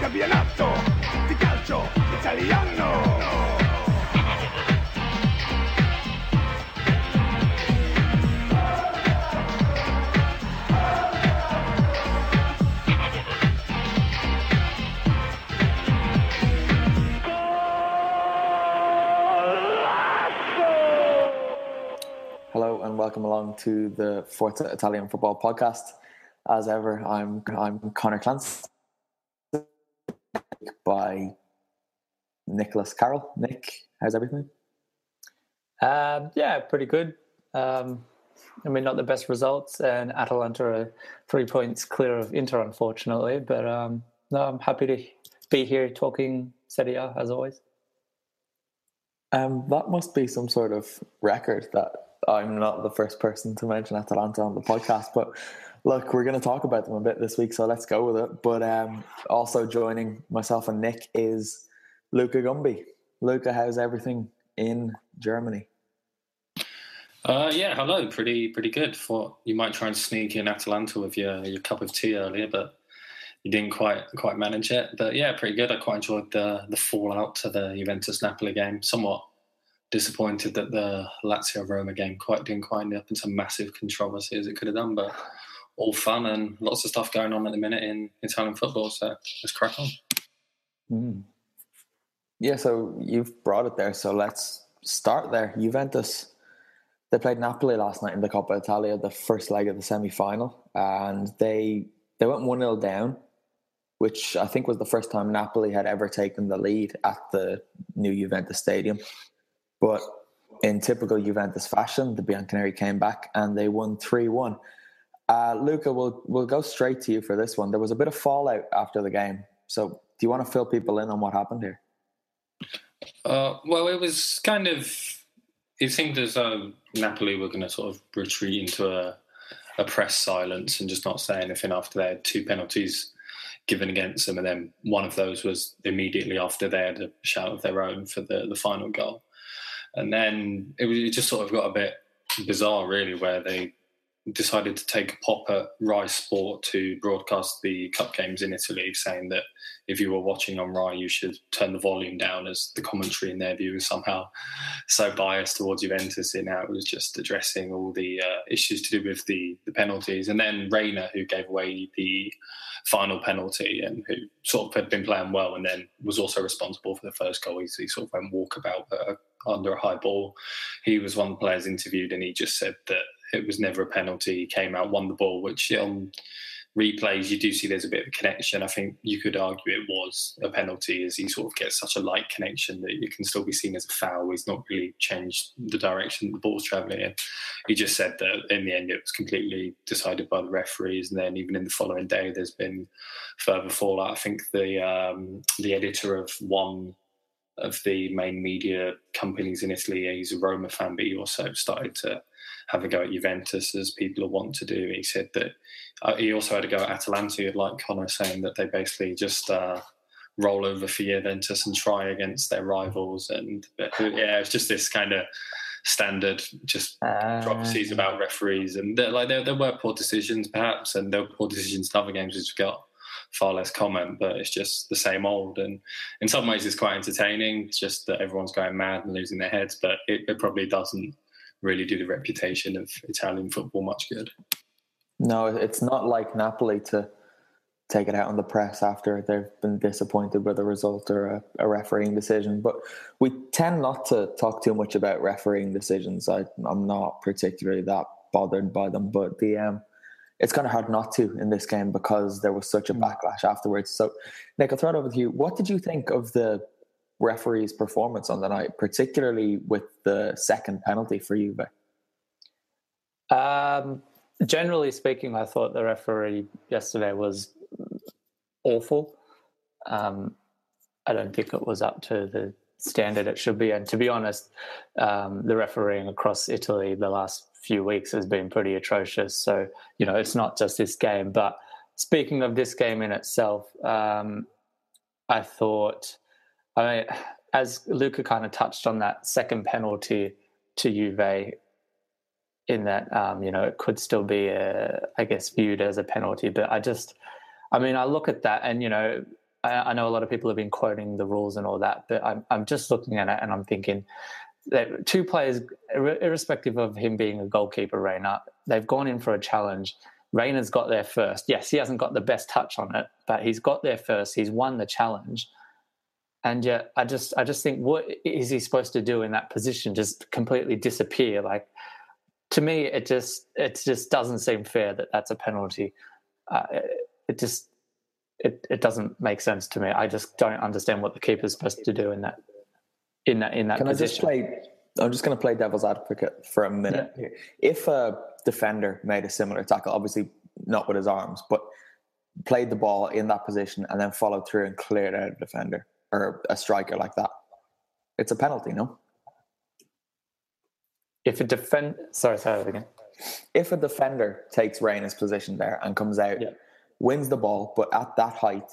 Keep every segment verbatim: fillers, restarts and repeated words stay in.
Campionato di calcio italiano. And welcome along to the Forza Italian Football Podcast. As ever, I'm I'm Connor Clance, by Nicholas Carroll. Nick, how's everything? Um, yeah, pretty good. Um, I mean, not the best results, and Atalanta are three points clear of Inter, unfortunately. But um, no, I'm happy to be here talking Serie A as always. Um, that must be some sort of record that. I'm not the first person to mention Atalanta on the podcast, but look, we're going to talk about them a bit this week, so let's go with it. But um, also joining myself and Nick is Luca Gumby. Luca, how's everything in Germany? Uh, yeah, hello. Pretty pretty good. Thought you might try and sneak in Atalanta with your, your cup of tea earlier, but you didn't quite quite manage it. But yeah, pretty good. I quite enjoyed the, the fallout to the Juventus-Napoli game, somewhat disappointed that the Lazio-Roma game quite didn't quite end up into massive controversy as it could have done, but all fun and lots of stuff going on at the minute in Italian football, so let's crack on. Mm. Yeah, so you've brought it there, so let's start there. Juventus, they played Napoli last night in the Coppa Italia, the first leg of the semi-final, and they they went one nil down, which I think was the first time Napoli had ever taken the lead at the new Juventus Stadium. But in typical Juventus fashion, the Bianconeri came back and they won three one. Uh, Luca, we'll, we'll go straight to you for this one. There was a bit of fallout after the game. So do you want to fill people in on what happened here? Uh, well, it was kind of... It seemed as though Napoli were going to sort of retreat into a, a press silence and just not say anything after they had two penalties given against them. And then one of those was immediately after they had a shout of their own for the, the final goal. And then it just sort of got a bit bizarre, really, where they decided to take a pop at Rai Sport to broadcast the cup games in Italy, saying that if you were watching on Rai, you should turn the volume down, as the commentary in their view is somehow so biased towards Juventus. And now it was just addressing all the uh, issues to do with the, the penalties. And then Rainer, who gave away the final penalty and who sort of had been playing well and then was also responsible for the first goal. He, he sort of went walkabout uh, under a high ball. He was one of the players interviewed and he just said that it was never a penalty. He came out, won the ball, which on replays you do see there's a bit of a connection. I think you could argue it was a penalty as he sort of gets such a light connection that it can still be seen as a foul. He's not really changed the direction the ball's travelling in. He just said that in the end it was completely decided by the referees, and then even in the following day there's been further fallout. I think the um, the editor of one of the main media companies in Italy, he's a Roma fan, but he also started to have a go at Juventus, as people want to do. He said that uh, he also had a go at Atalanta, like Connor, saying that they basically just uh, rollover for Juventus and try against their rivals. And yeah, it's just this kind of standard just uh, prophecies about referees. And like there, there were poor decisions perhaps, and there were poor decisions in other games which got far less comment, but it's just the same old. And in some ways it's quite entertaining. It's just that everyone's going mad and losing their heads, but it, it probably doesn't really do the reputation of Italian football much good. No, it's not like Napoli to take it out on the press after they've been disappointed with a result or a, a refereeing decision. But we tend not to talk too much about refereeing decisions. I, I'm not particularly that bothered by them, but the um, it's kind of hard not to in this game because there was such a backlash afterwards. So, Nick, I'll throw it over to you. What did you think of the referee's performance on the night, particularly with the second penalty for Juve? Um, generally speaking, I thought the referee yesterday was awful. Um, I don't think it was up to the standard it should be. And to be honest, um, the refereeing across Italy the last few weeks has been pretty atrocious. So, you know, it's not just this game. But speaking of this game in itself, um, I thought, I mean, as Luca kind of touched on that second penalty to Juve, in that, um, you know, it could still be, a, I guess, viewed as a penalty. But I just, I mean, I look at that and, you know, I, I know a lot of people have been quoting the rules and all that, but I'm, I'm just looking at it and I'm thinking that two players, ir- irrespective of him being a goalkeeper, Rainer, they've gone in for a challenge. Rainer's got there first. Yes, he hasn't got the best touch on it, but he's got there first. He's won the challenge. And yet, I just, I just think, what is he supposed to do in that position? Just completely disappear? Like, to me, it just, it just doesn't seem fair that that's a penalty. Uh, it, it just, it, it doesn't make sense to me. I just don't understand what the keeper's supposed to do in that, in that, in that Can position. I just play, I'm just going to play devil's advocate for a minute. Yeah. If a defender made a similar tackle, obviously not with his arms, but played the ball in that position and then followed through and cleared out a defender, or a striker like that, it's a penalty, no? If a defend, sorry, sorry again. If a defender takes Reiner's position there and comes out, yeah. wins the ball, but at that height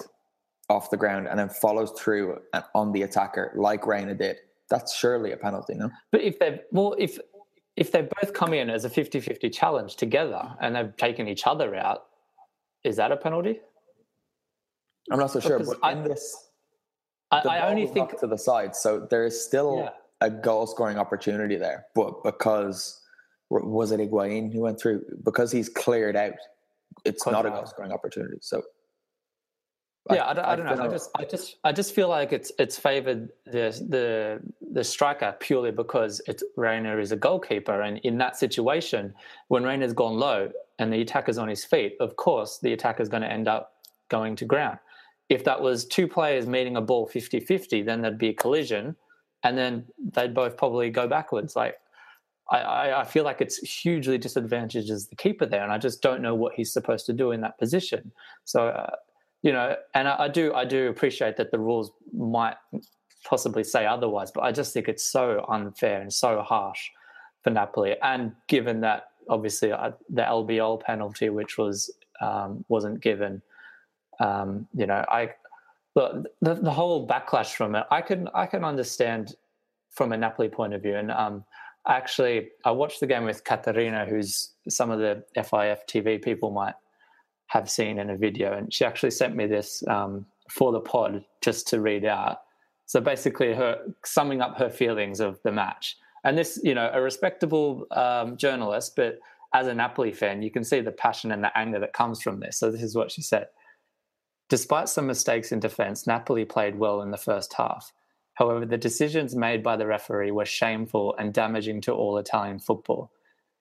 off the ground, and then follows through on the attacker like Reina did, that's surely a penalty, no? But if they, well, if if they both come in as a fifty-fifty challenge together and they've taken each other out, is that a penalty? I'm not so sure, because but I, in this. The I only think to the side, so there is still yeah. a goal-scoring opportunity there. But because was it Higuain who went through? Because he's cleared out, it's not out. a goal-scoring opportunity. So yeah, I, I don't, I don't know. know. I just, I just, I just feel like it's it's favoured the the the striker purely because it's Reina is a goalkeeper, and in that situation, when Reina's gone low and the attacker's on his feet, of course the attacker's going to end up going to ground. If that was two players meeting a ball fifty-fifty, then there'd be a collision and then they'd both probably go backwards. Like, I, I, I feel like it's hugely disadvantages the keeper there, and I just don't know what he's supposed to do in that position. So, uh, you know, and I, I do I do appreciate that the rules might possibly say otherwise, but I just think it's so unfair and so harsh for Napoli. And given that, obviously, uh, the L B O penalty, which was um, wasn't given, Um, you know, I the, the whole backlash from it, I can I can understand from a Napoli point of view. And um, actually, I watched the game with Katerina, who's some of the F I F T V people might have seen in a video, and she actually sent me this um, for the pod just to read out. So basically, her summing up her feelings of the match. And this, you know, a respectable um, journalist, but as a Napoli fan, you can see the passion and the anger that comes from this. So this is what she said. Despite some mistakes in defence, Napoli played well in the first half. However, the decisions made by the referee were shameful and damaging to all Italian football.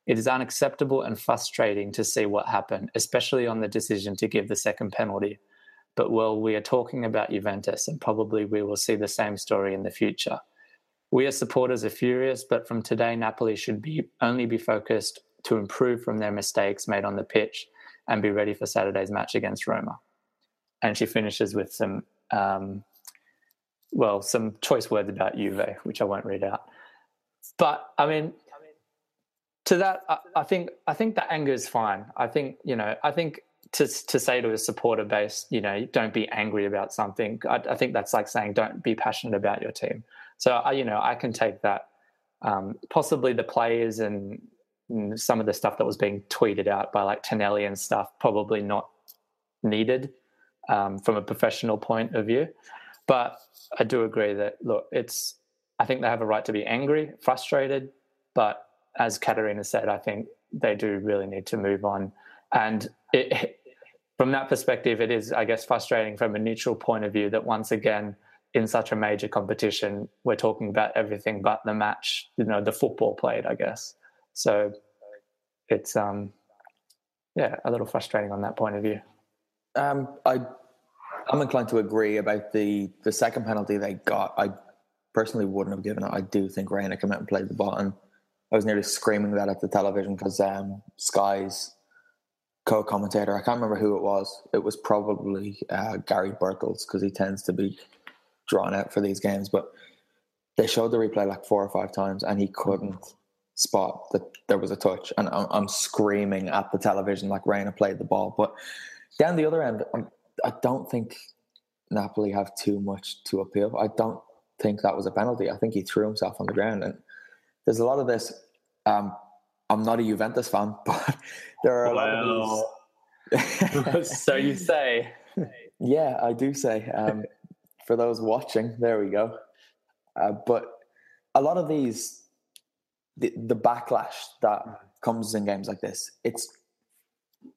It is unacceptable and frustrating to see what happened, especially on the decision to give the second penalty. But well, we are talking about Juventus, and probably we will see the same story in the future. We as supporters are furious, but from today, Napoli should be only be focused to improve from their mistakes made on the pitch and be ready for Saturday's match against Roma. And she finishes with some, um, well, some choice words about Juve, which I won't read out. But I mean, to that, I, I think I think the anger is fine. I think you know, I think to to say to a supporter base, you know, don't be angry about something. I, I think that's like saying don't be passionate about your team. So, I, you know, I can take that. Um, possibly the players and, and some of the stuff that was being tweeted out by like Tonelli and stuff probably not needed um, from a professional point of view. But I do agree that, look, it's, I think they have a right to be angry, frustrated, but as Katerina said, I think they do really need to move on. And it, from that perspective, it is, I guess, frustrating from a neutral point of view that once again, in such a major competition, we're talking about everything but the match, you know, the football played, I guess. So it's, um, yeah, a little frustrating on that point of view. Um, I, I'm inclined to agree about the, the second penalty they got. I personally wouldn't have given it. I do think Rainer came out and played the ball, and I was nearly screaming that at the television because um, Sky's co-commentator, I can't remember who it was. It was probably uh, Gary Birtles, because he tends to be drawn out for these games, but they showed the replay like four or five times and he couldn't spot that there was a touch, and I'm screaming at the television like Rainer played the ball. But down the other end, I don't think Napoli have too much to appeal. I don't think that was a penalty. I think he threw himself on the ground, and there's a lot of this um, I'm not a Juventus fan, but there are a lot well, of these so you say yeah I do say um for those watching, there we go. Uh, but a lot of these, the, the backlash that comes in games like this, it's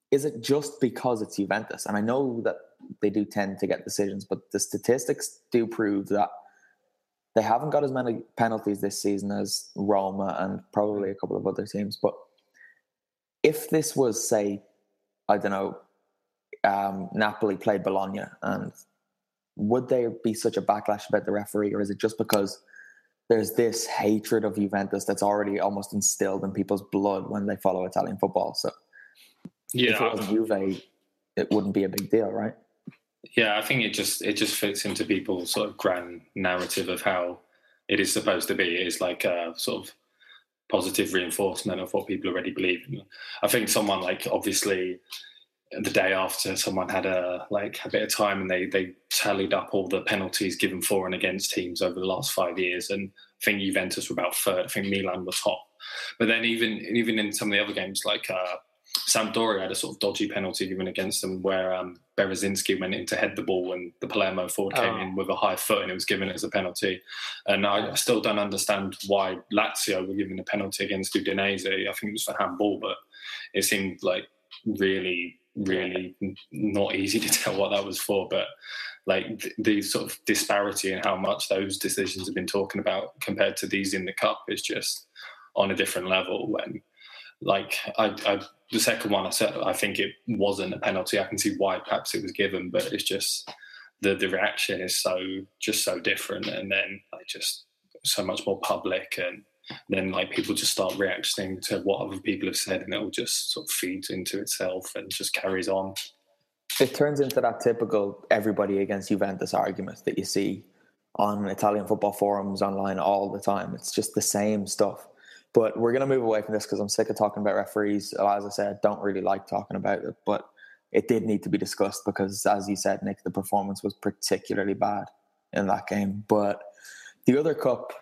is it just because it's Juventus? And I know that they do tend to get decisions, but the statistics do prove that they haven't got as many penalties this season as Roma and probably a couple of other teams. But if this was, say, I don't know, um, Napoli played Bologna, and would there be such a backlash about the referee, or is it just because there's this hatred of Juventus that's already almost instilled in people's blood when they follow Italian football? So yeah, if it was Juve, it wouldn't be a big deal, right? Yeah, I think it just it just fits into people's sort of grand narrative of how it is supposed to be. It is like a sort of positive reinforcement of what people already believe. I think someone like, obviously, the day after, someone had a like a bit of time and they they tallied up all the penalties given for and against teams over the last five years. And I think Juventus were about third. I think Milan were top. But then even even in some of the other games, like uh, Sampdoria had a sort of dodgy penalty given against them where um, Berezinski went in to head the ball and the Palermo forward came oh. in with a high foot and it was given as a penalty. And I yeah. still don't understand why Lazio were given a penalty against Udinese. I think it was for handball, but it seemed like really... really not easy to tell what that was for, but like the, the sort of disparity in how much those decisions have been talking about compared to these in the cup is just on a different level. When like I, I the second one I said, I think it wasn't a penalty. I can see why perhaps it was given, but it's just the, the reaction is so just so different, and then like just so much more public, and then like people just start reacting to what other people have said, and it will just sort of feed into itself and just carries on. It turns into that typical everybody against Juventus argument that you see on Italian football forums online all the time. It's just the same stuff. But we're going to move away from this because I'm sick of talking about referees. As I said, don't really like talking about it, but it did need to be discussed because, as you said, Nick, the performance was particularly bad in that game. But the other cup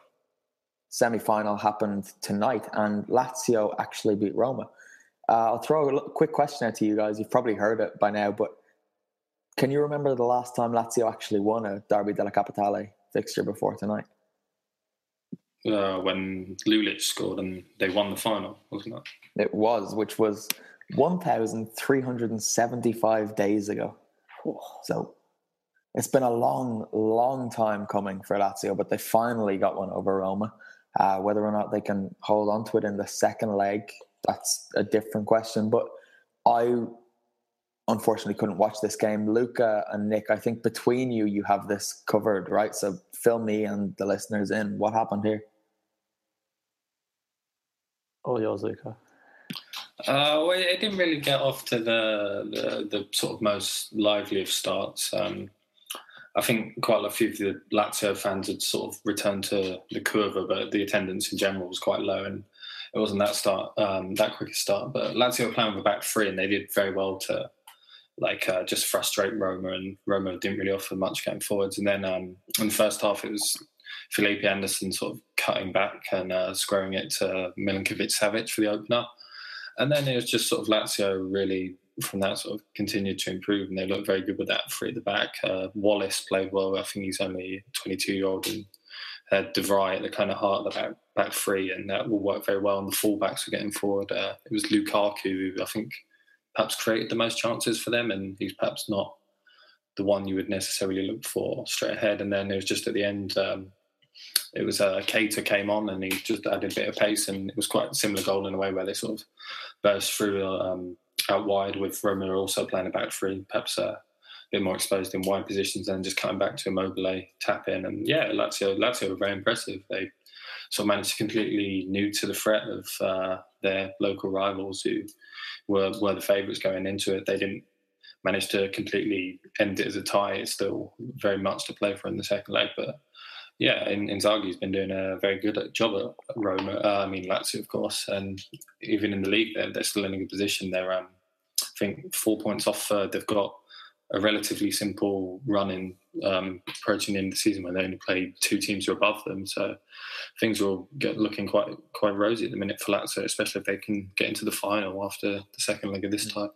semi-final happened tonight, and Lazio actually beat Roma. Uh, I'll throw a quick question out to you guys. You've probably heard it by now, but can you remember the last time Lazio actually won a Derby della Capitale fixture before tonight? Uh, when Lulic scored and they won the final, wasn't it? It was, which was one thousand three hundred seventy-five days ago. So it's been a long, long time coming for Lazio, but they finally got one over Roma. Uh, whether or not they can hold on to it in the second leg, that's a different question. But I, unfortunately, couldn't watch this game. Luca and Nick, I think between you, you have this covered, right? So fill me and the listeners in. What happened here? All yours, Luca. Uh, well, it didn't really get off to the, the, the sort of most lively of starts. Um, I think quite a few of the Lazio fans had sort of returned to the curva, but the attendance in general was quite low, and it wasn't that start um, that quick a start. But Lazio were playing with a back three, and they did very well to like uh, just frustrate Roma, and Roma didn't really offer much going forwards. And then um, in the first half, it was Felipe Anderson sort of cutting back and uh, squaring it to Milinkovic-Savic for the opener. And then it was just sort of Lazio really from that sort of continued to improve, and they looked very good with that three at the back. Uh, Wallace played well. I think he's only twenty-two-year-old, and uh, De Vrij at the kind of heart of the back, back three, and that will work very well. And the fullbacks were getting forward. Uh, it was Lukaku who I think perhaps created the most chances for them, and he's perhaps not the one you would necessarily look for straight ahead. And then it was just at the end, um, it was uh, Keita came on and he just added a bit of pace, and it was quite a similar goal in a way where they sort of burst through um, out wide with Roma also playing a back three, perhaps uh, a bit more exposed in wide positions, and just coming back to Immobile, tap in. And yeah, Lazio, Lazio were very impressive. They sort of managed to completely neuter the threat of uh, their local rivals who were were the favourites going into it. They didn't manage to completely end it as a tie. It's still very much to play for in the second leg, but yeah, Inzaghi's been doing a very good job at Roma. Uh, I mean, Lazio, of course, and even in the league, they're, they're still in a good position. They're, um, I think, four points off third. They've got a relatively simple run in um, approaching the end of the season when they only play two teams who are above them. So things will get looking quite quite rosy at the minute for Lazio, especially if they can get into the final after the second leg of this tie.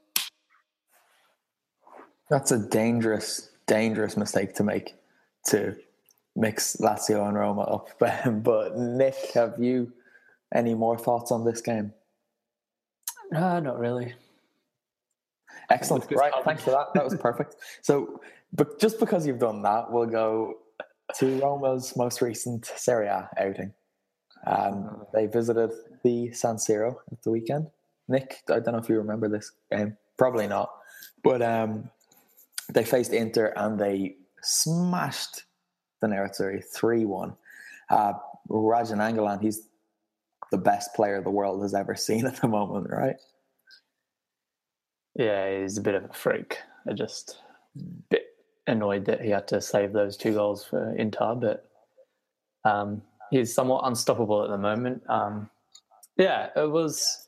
That's a dangerous, dangerous mistake to make, too. Mix Lazio and Roma up. But Nick, have you any more thoughts on this game? Uh, not really. Excellent. Right, thanks for that. That was perfect. So, but just because you've done that, we'll go to Roma's most recent Serie A outing. Um, they visited the San Siro at the weekend. Nick, I don't know if you remember this game. Probably not. But um, they faced Inter and they smashed Nerazzurri three one. Uh, Rajan Angelan, he's the best player the world has ever seen at the moment, right? Yeah, he's a bit of a freak. I'm just a bit annoyed that he had to save those two goals for Inter, but um, he's somewhat unstoppable at the moment. Um, yeah, it was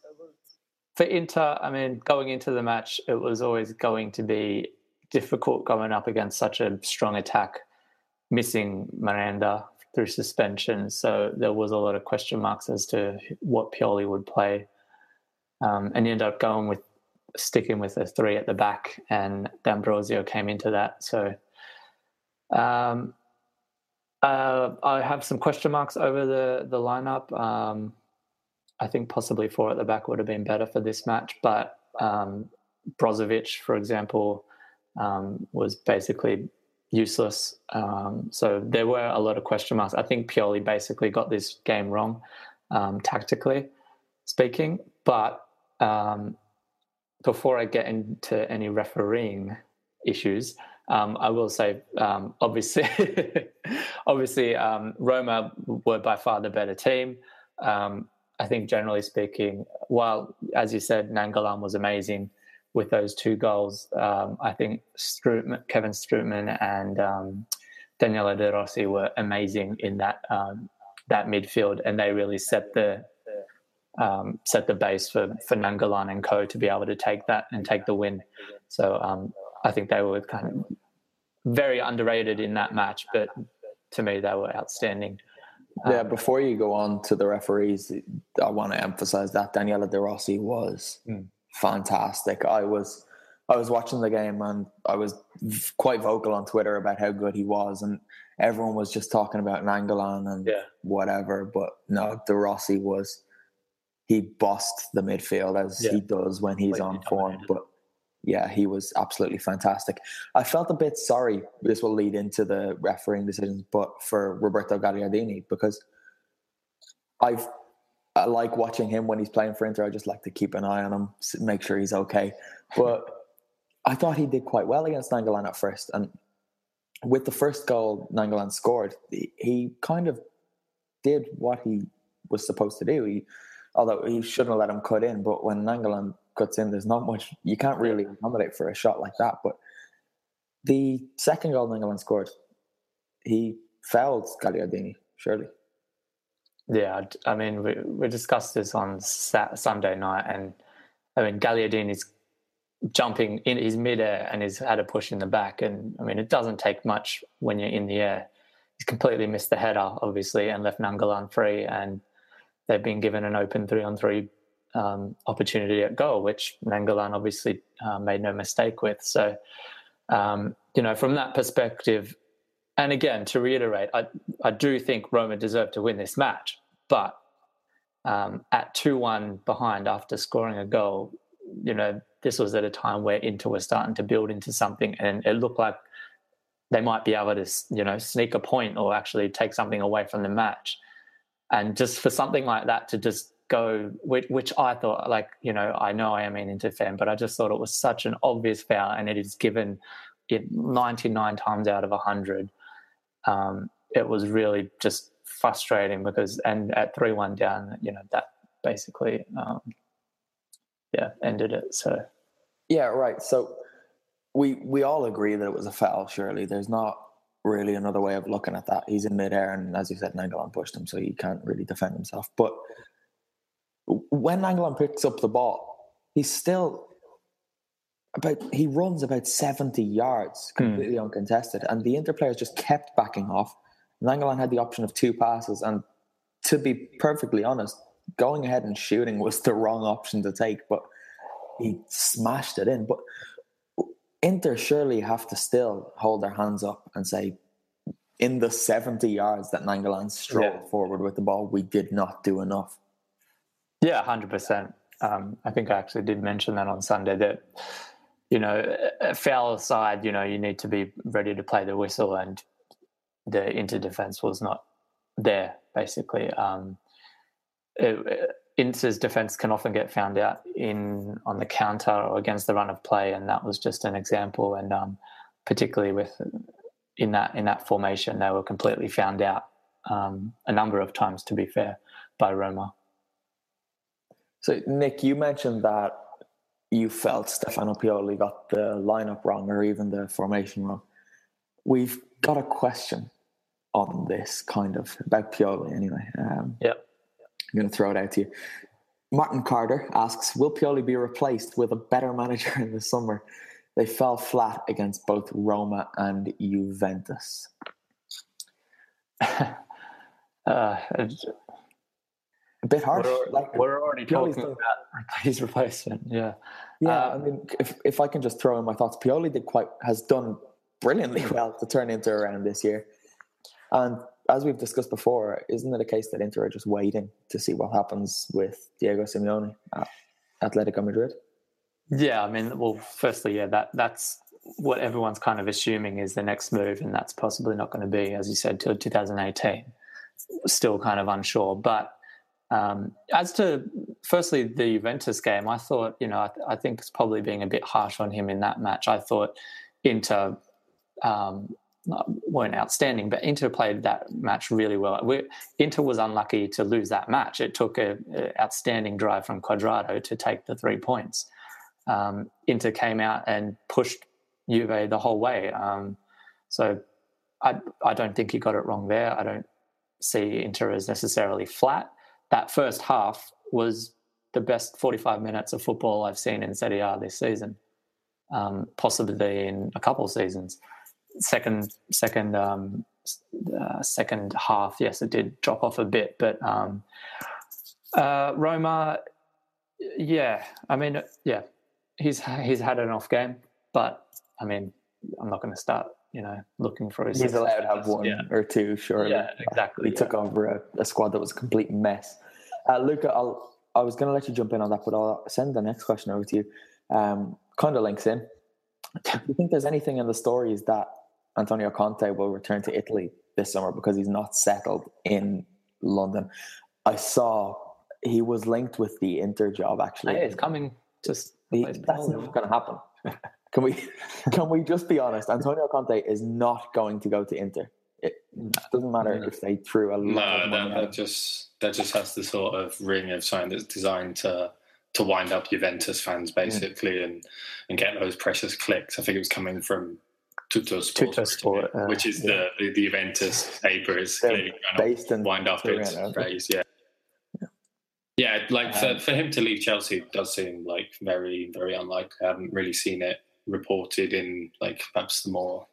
for Inter. I mean, going into the match, it was always going to be difficult going up against such a strong attack, missing Miranda through suspension. So there was a lot of question marks as to what Pioli would play. Um, and he ended up going with, sticking with the three at the back, and D'Ambrosio came into that. So um, uh, I have some question marks over the, the lineup. Um, I think possibly four at the back would have been better for this match, but um, Brozovic, for example, um, was basically useless. Um, so there were a lot of question marks. I think Pioli basically got this game wrong, um, tactically speaking. But um, before I get into any refereeing issues, um, I will say, um, obviously, obviously um, Roma were by far the better team. Um, I think generally speaking, while, as you said, Nangolan was amazing with those two goals, um, I think Strootman, Kevin Strootman and um, Daniele De Rossi were amazing in that um, that midfield, and they really set the um, set the base for, for Nangolan and co to be able to take that and take the win. So um, I think they were kind of very underrated in that match, but to me they were outstanding. Um, yeah, before you go on to the referees, I want to emphasise that Daniele De Rossi was Mm. fantastic. I was I was watching the game and I was v- quite vocal on Twitter about how good he was, and everyone was just talking about Nangolan and yeah. whatever, but no, De Rossi was, he bossed the midfield as yeah. he does when he's on form, but yeah, he was absolutely fantastic. I felt a bit sorry, this will lead into the refereeing decisions, but for Roberto Gagliardini, because I've I like watching him when he's playing for Inter. I just like to keep an eye on him, make sure he's okay. But I thought he did quite well against Nangolan at first. And with the first goal Nangolan scored, he kind of did what he was supposed to do. He, although he shouldn't have let him cut in. But when Nangolan cuts in, there's not much. You can't really accommodate for a shot like that. But the second goal Nangolan scored, he fouled Gagliardini, surely. Yeah, I mean, we we discussed this on Saturday, Sunday night, and I mean, Gagliardini's jumping in his midair and he's had a push in the back. And I mean, it doesn't take much when you're in the air. He's completely missed the header, obviously, and left Angelan free. And they've been given an open three-on-three um, opportunity at goal, which Angelan obviously uh, made no mistake with. So, um, you know, from that perspective, and again, to reiterate, I, I do think Roma deserved to win this match, but um, at two one behind after scoring a goal, you know, this was at a time where Inter was starting to build into something and it looked like they might be able to, you know, sneak a point or actually take something away from the match. And just for something like that to just go, which, which I thought, like, you know, I know I am an Inter fan, but I just thought it was such an obvious foul and it is given it ninety-nine times out of one hundred. Um, it was really just frustrating because, and at three one down, you know, that basically... Um, yeah, ended it. So, yeah, right. So we we all agree that it was a foul, surely. There's not really another way of looking at that. He's in midair and, as you said, Angelan pushed him, so he can't really defend himself. But when Angelan picks up the ball, he's still about, he runs about seventy yards completely mm. uncontested, and the Inter players just kept backing off. And Angelan had the option of two passes, and to be perfectly honest, going ahead and shooting was the wrong option to take, but he smashed it in. But Inter surely have to still hold their hands up and say, in the seventy yards that Angelan strolled yeah. forward with the ball, we did not do enough. Yeah, one hundred percent. Um, I think I actually did mention that on Sunday, that, you know, foul aside, you know, you need to be ready to play the whistle, and the Inter defence was not there, basically. Um It, Inter's defence can often get found out in on the counter or against the run of play, and that was just an example. And um, particularly with in that in that formation, they were completely found out um, a number of times, to be fair, by Roma. So, Nick, you mentioned that you felt Stefano Pioli got the lineup wrong or even the formation wrong. We've got a question on this kind of about Pioli, anyway. Um, yeah. I'm going to throw it out to you. Martin Carter asks, will Pioli be replaced with a better manager in the summer? They fell flat against both Roma and Juventus. uh, a bit harsh. We're, like, we're already Pioli's talking about his replacement, yeah. Yeah, um, I mean, if, if I can just throw in my thoughts, Pioli did quite, has done brilliantly well to turn Inter around this year. And as we've discussed before, isn't it a case that Inter are just waiting to see what happens with Diego Simeone at Atletico Madrid? Yeah, I mean, well, firstly, yeah, that that's what everyone's kind of assuming is the next move, and that's possibly not going to be, as you said, till twenty eighteen. Still kind of unsure. But um, as to, firstly, the Juventus game, I thought, you know, I, th- I think it's probably being a bit harsh on him in that match. I thought Inter... Um, weren't outstanding, but Inter played that match really well. We're, Inter was unlucky to lose that match. It took an outstanding drive from Cuadrado to take the three points. Um, Inter came out and pushed Juve the whole way. Um, so I, I don't think he got it wrong there. I don't see Inter as necessarily flat. That first half was the best forty-five minutes of football I've seen in Serie A this season, um, possibly in a couple of seasons. Second, second, um, uh, second half. Yes, it did drop off a bit, but um, uh, Roma. Yeah, I mean, yeah, he's he's had an off game, but I mean, I'm not going to start, you know, looking for his. He's allowed to have one yeah. or two, surely. Yeah, exactly. He yeah. took over a, a squad that was a complete mess. Uh, Luca, I'll, I was going to let you jump in on that, but I'll send the next question over to you. Um, kind of links in. Do you think there's anything in the stories that Antonio Conte will return to Italy this summer because he's not settled in London? I saw he was linked with the Inter job, actually. Hey, it's coming. Just he, that's not going to happen. Can we can we just be honest? Antonio Conte is not going to go to Inter. It doesn't matter if they threw a lot. No, that, that just that just has the sort of ring of something that's designed to. to wind up Juventus fans, basically, mm. and, and get those precious clicks. I think it was coming from Tutto Sport, Tutto Sport uh, which is yeah. the, the Juventus paper. It's based in wind up its phrase, yeah. yeah. Yeah, Yeah, like um, for, for him to leave Chelsea does seem like very, very unlikely. I haven't really seen it reported in like perhaps the more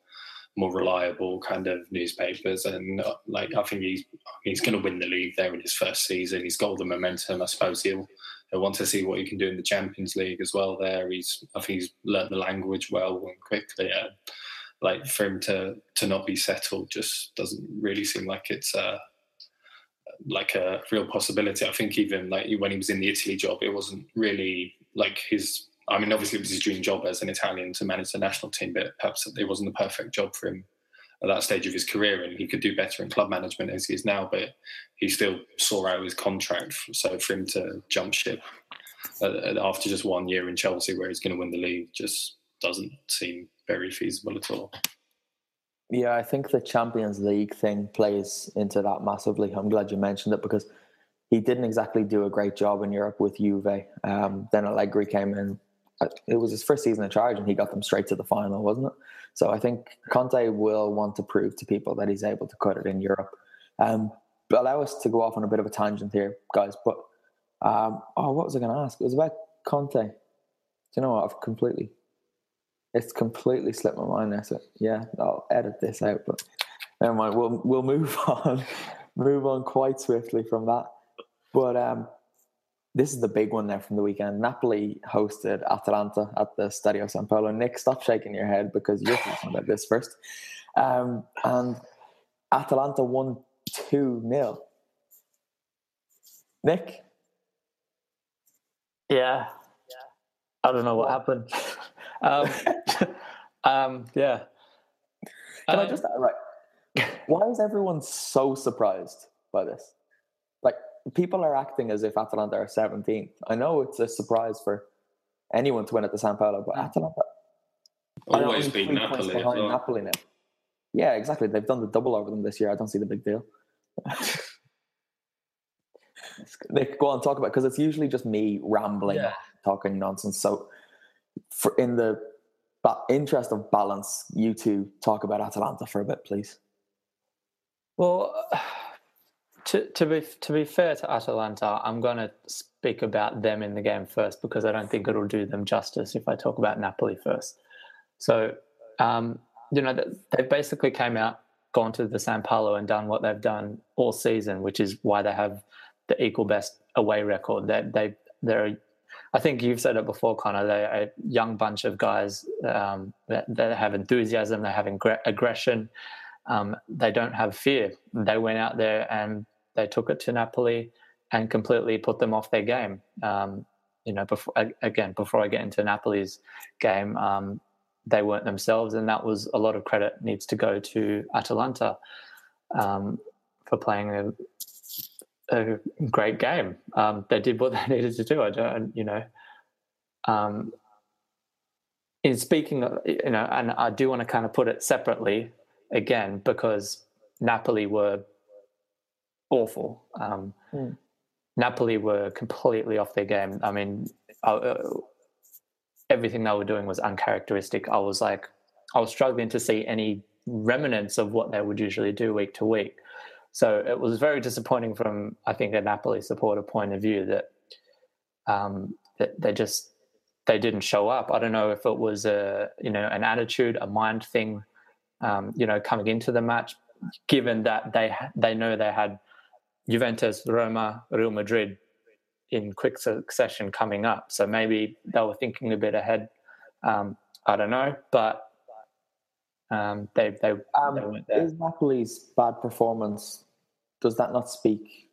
more reliable kind of newspapers. And like I think he's he's going to win the league there in his first season. He's got all the momentum. I suppose he'll, he'll want to see what he can do in the Champions League as well. There, he's I think he's learnt the language well and quickly. Uh, like for him to to not be settled just doesn't really seem like it's. Uh, like a real possibility. I think even like when he was in the Italy job, it wasn't really like his, I mean, obviously it was his dream job as an Italian to manage the national team, but perhaps it wasn't the perfect job for him at that stage of his career, and he could do better in club management as he is now, but he still saw out his contract. So for him to jump ship after just one year in Chelsea where he's going to win the league just doesn't seem very feasible at all. Yeah, I think the Champions League thing plays into that massively. I'm glad you mentioned it because he didn't exactly do a great job in Europe with Juve. Um, then Allegri came in. It was his first season in charge and he got them straight to the final, wasn't it? So I think Conte will want to prove to people that he's able to cut it in Europe. Um, but allow us to go off on a bit of a tangent here, guys. But, um, oh, what was I going to ask? It was about Conte. Do you know what? I've completely... It's completely slipped my mind now, so yeah, I'll edit this out, but never mind, we'll, we'll move on, move on quite swiftly from that. But um, this is the big one now from the weekend. Napoli hosted Atalanta at the Stadio San Paolo. Nick, stop shaking your head because you're talking about this first. Um, and Atalanta won two nil. Nick? Yeah, I don't know what happened. Um, um, yeah. Can uh, I just right? Why is everyone so surprised by this? Like, people are acting as if Atalanta are seventeenth. I know it's a surprise for anyone to win at the San Paolo, but Atalanta always beat Napoli. Behind Napoli now. Yeah, exactly. They've done the double over them this year. I don't see the big deal. Nick, go on, talk about it, because it's usually just me rambling, yeah. talking nonsense. So. For in the interest of balance, you two talk about Atalanta for a bit, please. Well, to to be to be fair to Atalanta, I'm going to speak about them in the game first because I don't think it'll do them justice if I talk about Napoli first. So, um, you know, they basically came out, gone to the San Paolo and done what they've done all season, which is why they have the equal best away record. They they they're. I think you've said it before, Connor. They're a young bunch of guys um, that, that have enthusiasm, they have ingre- aggression, um, they don't have fear. They went out there and they took it to Napoli and completely put them off their game. Um, you know, before, again, before I get into Napoli's game, um, they weren't themselves, and that was a lot of credit needs to go to Atalanta um, for playing a. a great game. Um, they did what they needed to do. I don't, you know, um, in speaking, of, you know, and I do want to kind of put it separately again, because Napoli were awful. Um, mm. Napoli were completely off their game. I mean, I, everything they were doing was uncharacteristic. I was like, I was struggling to see any remnants of what they would usually do week to week. So it was very disappointing from, I think, a Napoli supporter point of view that, um, that they just they didn't show up. I don't know if it was a you know an attitude, a mind thing, um, you know, coming into the match. Given that they they know they had Juventus, Roma, Real Madrid in quick succession coming up, so maybe they were thinking a bit ahead. Um, I don't know, but. Um, they, they, um, they weren't there. Is Napoli's bad performance, does that not speak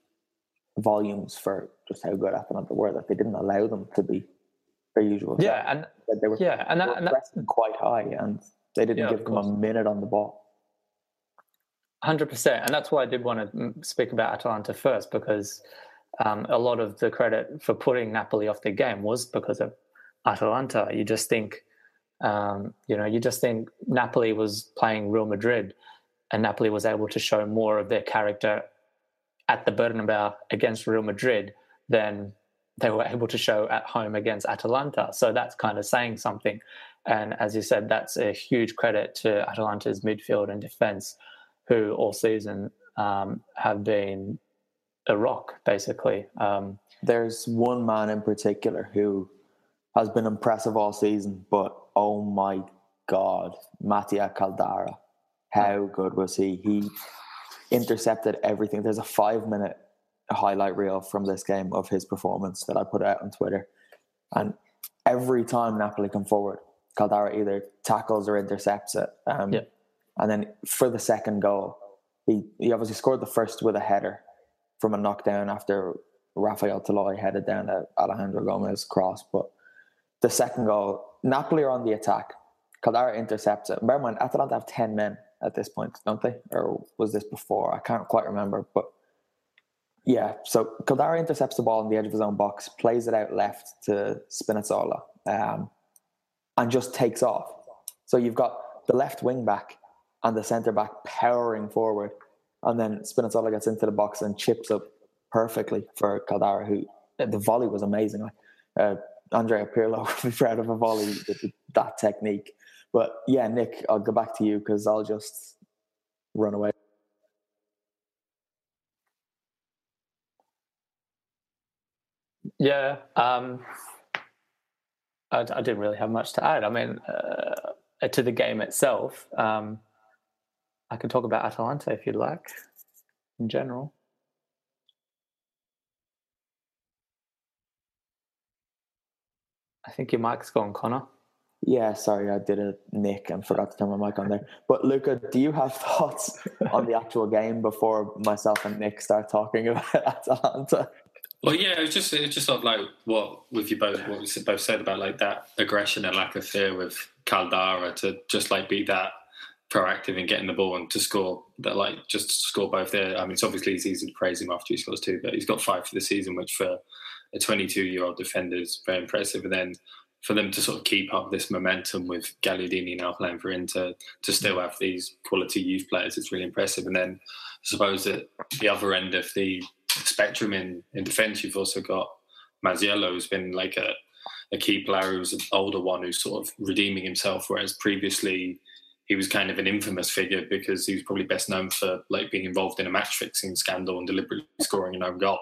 volumes for just how good Atalanta were, that they didn't allow them to be their usual? Yeah, and they were, yeah, and, that, they were and that, quite high, and they didn't yeah, give them a minute on the ball. one hundred percent, and that's why I did want to speak about Atalanta first, because um, a lot of the credit for putting Napoli off their game was because of Atalanta. You just think... Um, you know, you just think Napoli was playing Real Madrid and Napoli was able to show more of their character at the Bernabeu against Real Madrid than they were able to show at home against Atalanta. So that's kind of saying something. And as you said, that's a huge credit to Atalanta's midfield and defence, who all season um, have been a rock, basically. Um, There's one man in particular who has been impressive all season, but oh my God, Mattia Caldara. How good was he? He intercepted everything. There's a five-minute highlight reel from this game of his performance that I put out on Twitter. And every time Napoli come forward, Caldara either tackles or intercepts it. Um, yeah. And then for the second goal, he, he obviously scored the first with a header from a knockdown after Rafael Toloi headed down at Alejandro Gomez's cross. But the second goal, Napoli are on the attack. Caldara intercepts it. Bear in mind, Atalanta have ten men at this point, don't they? Or was this before? I can't quite remember. But yeah, so Caldara intercepts the ball on the edge of his own box, plays it out left to Spinazzola, um, and just takes off. So you've got the left wing back and the centre back powering forward. And then Spinazzola gets into the box and chips up perfectly for Caldara, who the volley was amazing. Uh, Andrea Pirlo would be proud of a volley with that technique. But yeah, Nick, I'll go back to you because I'll just run away. Yeah, um, I, I didn't really have much to add. I mean, uh, to the game itself, um, I can talk about Atalanta if you'd like, in general. I think your mic's gone, Connor. Yeah, sorry, I did a nick and forgot to turn my mic on there. But Luca, do you have thoughts on the actual game before myself and Nick start talking about Atalanta? Well, yeah, it was just it was just sort of like what with you both what we both said about like that aggression and lack of fear with Caldara to just like be that proactive in getting the ball and to score that like just to score both there. I mean, it's obviously it's easy to praise him after he scores two, but he's got five for the season, which for a twenty-two-year-old defender is very impressive. And then for them to sort of keep up this momentum with Gagliardini now playing for Inter, to still have these quality youth players, it's really impressive. And then I suppose at the other end of the spectrum in, in defence, you've also got Mazziello, who's been like a, a key player who's an older one who's sort of redeeming himself, whereas previously he was kind of an infamous figure because he was probably best known for like being involved in a match-fixing scandal and deliberately scoring an own goal.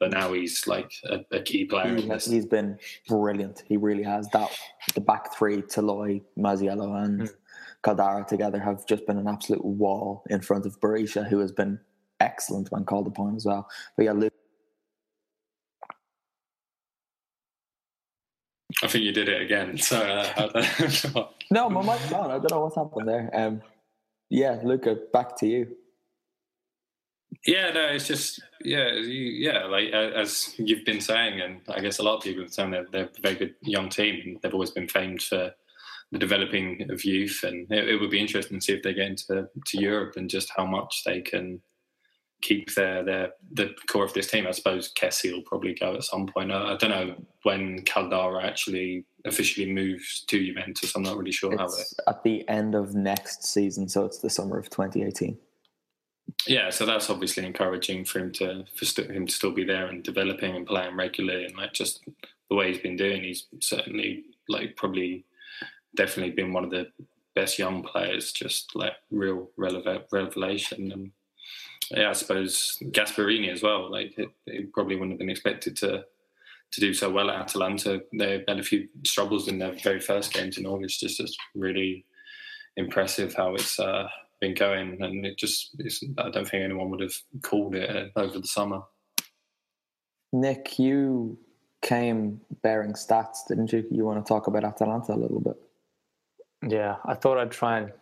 But now he's like a, a key player. He has, he's been brilliant. He really has. That the back three, Toloi, Mazziello, and mm. Caldara together have just been an absolute wall in front of Barisha, who has been excellent when called upon as well. But yeah, Luke. I think you did it again. So uh, no, my mic's on. I don't know what's happened there. Um, yeah, Luca, back to you. Yeah, no, it's just, yeah, you, yeah. like uh, as you've been saying, and I guess a lot of people have been saying, they're, they're a very good young team, and they've always been famed for the developing of youth, and it, it would be interesting to see if they get into to Europe and just how much they can keep their, their the core of this team. I suppose Kessie will probably go at some point. I, I don't know when Caldara actually officially moves to Juventus. I'm not really sure it's how it's... at the end of next season, so it's the summer of twenty eighteen. Yeah, so that's obviously encouraging for him to for st- him to still be there and developing and playing regularly, and like just the way he's been doing, he's certainly like probably definitely been one of the best young players. Just like real relevant revelation, and yeah, I suppose Gasperini as well. Like it, it probably wouldn't have been expected to to do so well at Atalanta. They had a few struggles in their very first games in August. Just just really impressive how it's. Uh, been going, and it just isn't, I don't think anyone would have called it over the summer. Nick, you came bearing stats, didn't you? You want to talk about Atalanta a little bit? Yeah, I thought I'd try and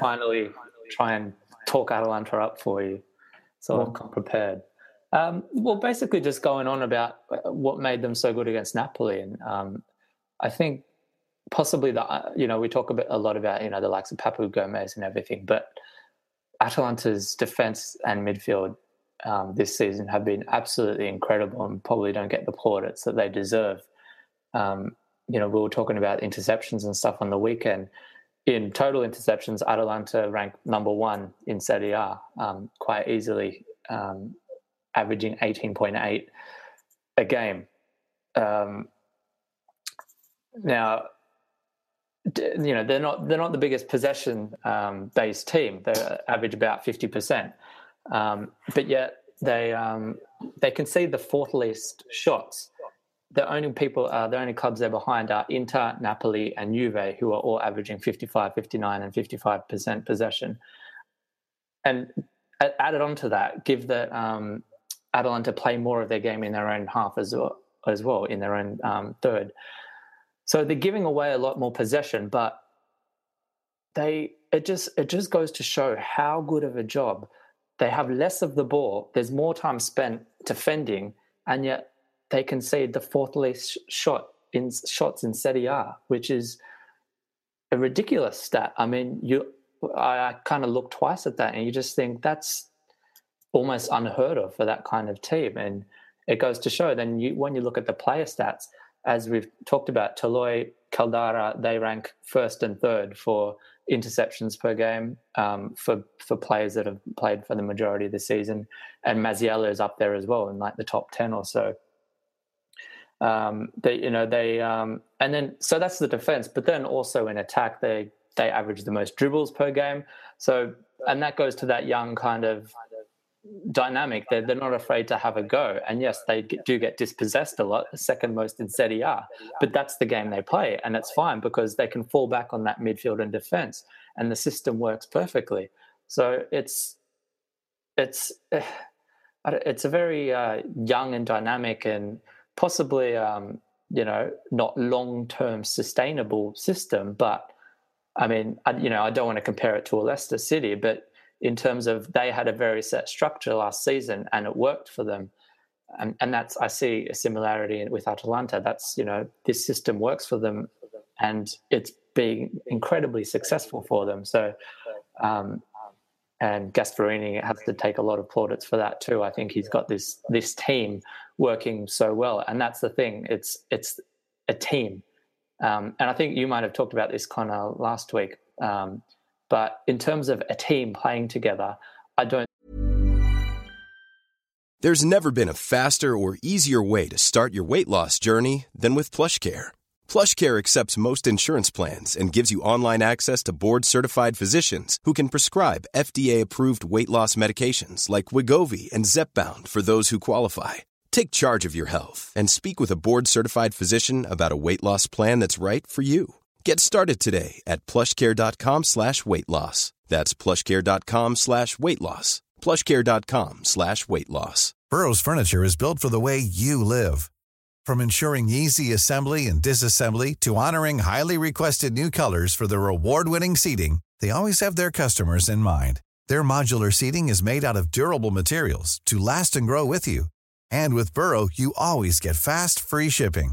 finally try and talk Atalanta up for you, so well, I'm prepared. Um, well, basically just going on about what made them so good against Napoli, and um, I think possibly that, you know, we talk a, bit, a lot about, you know, the likes of Papu Gomez and everything, but Atalanta's defence and midfield um, this season have been absolutely incredible and probably don't get the plaudits that they deserve. Um, you know, we were talking about interceptions and stuff on the weekend. In total interceptions, Atalanta ranked number one in Serie A um, quite easily, um, averaging eighteen point eight a game. Um, now... You know, they're not they're not the biggest possession um, based team. They average about fifty percent, um, but yet they um, they concede the fourth least shots. The only people, uh, the only clubs they're behind are Inter, Napoli, and Juve, who are all averaging fifty-five, fifty-nine, and fifty-five percent possession. And added on to that, give the um, Atalanta play more of their game in their own half as well, as well in their own um, third. So they're giving away a lot more possession, but they it just it just goes to show how good of a job. They have less of the ball. There's more time spent defending, and yet they concede the fourth least shot in shots in Serie A, which is a ridiculous stat. I mean, you, I, I kind of look twice at that, and you just think that's almost unheard of for that kind of team. And it goes to show. Then you, when you look at the player stats, as we've talked about, Toloi, Caldara, they rank first and third for interceptions per game um, for for players that have played for the majority of the season, and Maziello is up there as well in like the top ten or so. Um, they, you know, they um, and then so that's the defense, but then also in attack they they average the most dribbles per game. So and that goes to that young kind of dynamic. They're, they're not afraid to have a go, and yes, they do get dispossessed a lot, second most in Serie A, but that's the game they play, and it's fine because they can fall back on that midfield and defense, and the system works perfectly. So it's it's it's a very uh, young and dynamic and possibly um, you know, not long-term sustainable system, but I mean, I, you know, I don't want to compare it to a Leicester City, but in terms of they had a very set structure last season and it worked for them. And, and that's, I see a similarity with Atalanta. That's, you know, this system works for them and it's being incredibly successful for them. So, um, and Gasperini has to take a lot of plaudits for that too. I think he's got this, this team working so well. And that's the thing. It's, it's a team. Um, and I think you might've talked about this, Connor, last week. Um, But in terms of a team playing together, I don't. There's never been a faster or easier way to start your weight loss journey than with PlushCare. PlushCare accepts most insurance plans and gives you online access to board-certified physicians who can prescribe F D A-approved weight loss medications like Wegovy and Zepbound for those who qualify. Take charge of your health and speak with a board-certified physician about a weight loss plan that's right for you. Get started today at plushcare.com slash weight loss. That's plushcare.com slash weight loss. Plushcare.com slash weight loss. Burrow's furniture is built for the way you live. From ensuring easy assembly and disassembly to honoring highly requested new colors for their award-winning seating, they always have their customers in mind. Their modular seating is made out of durable materials to last and grow with you. And with Burrow, you always get fast, free shipping.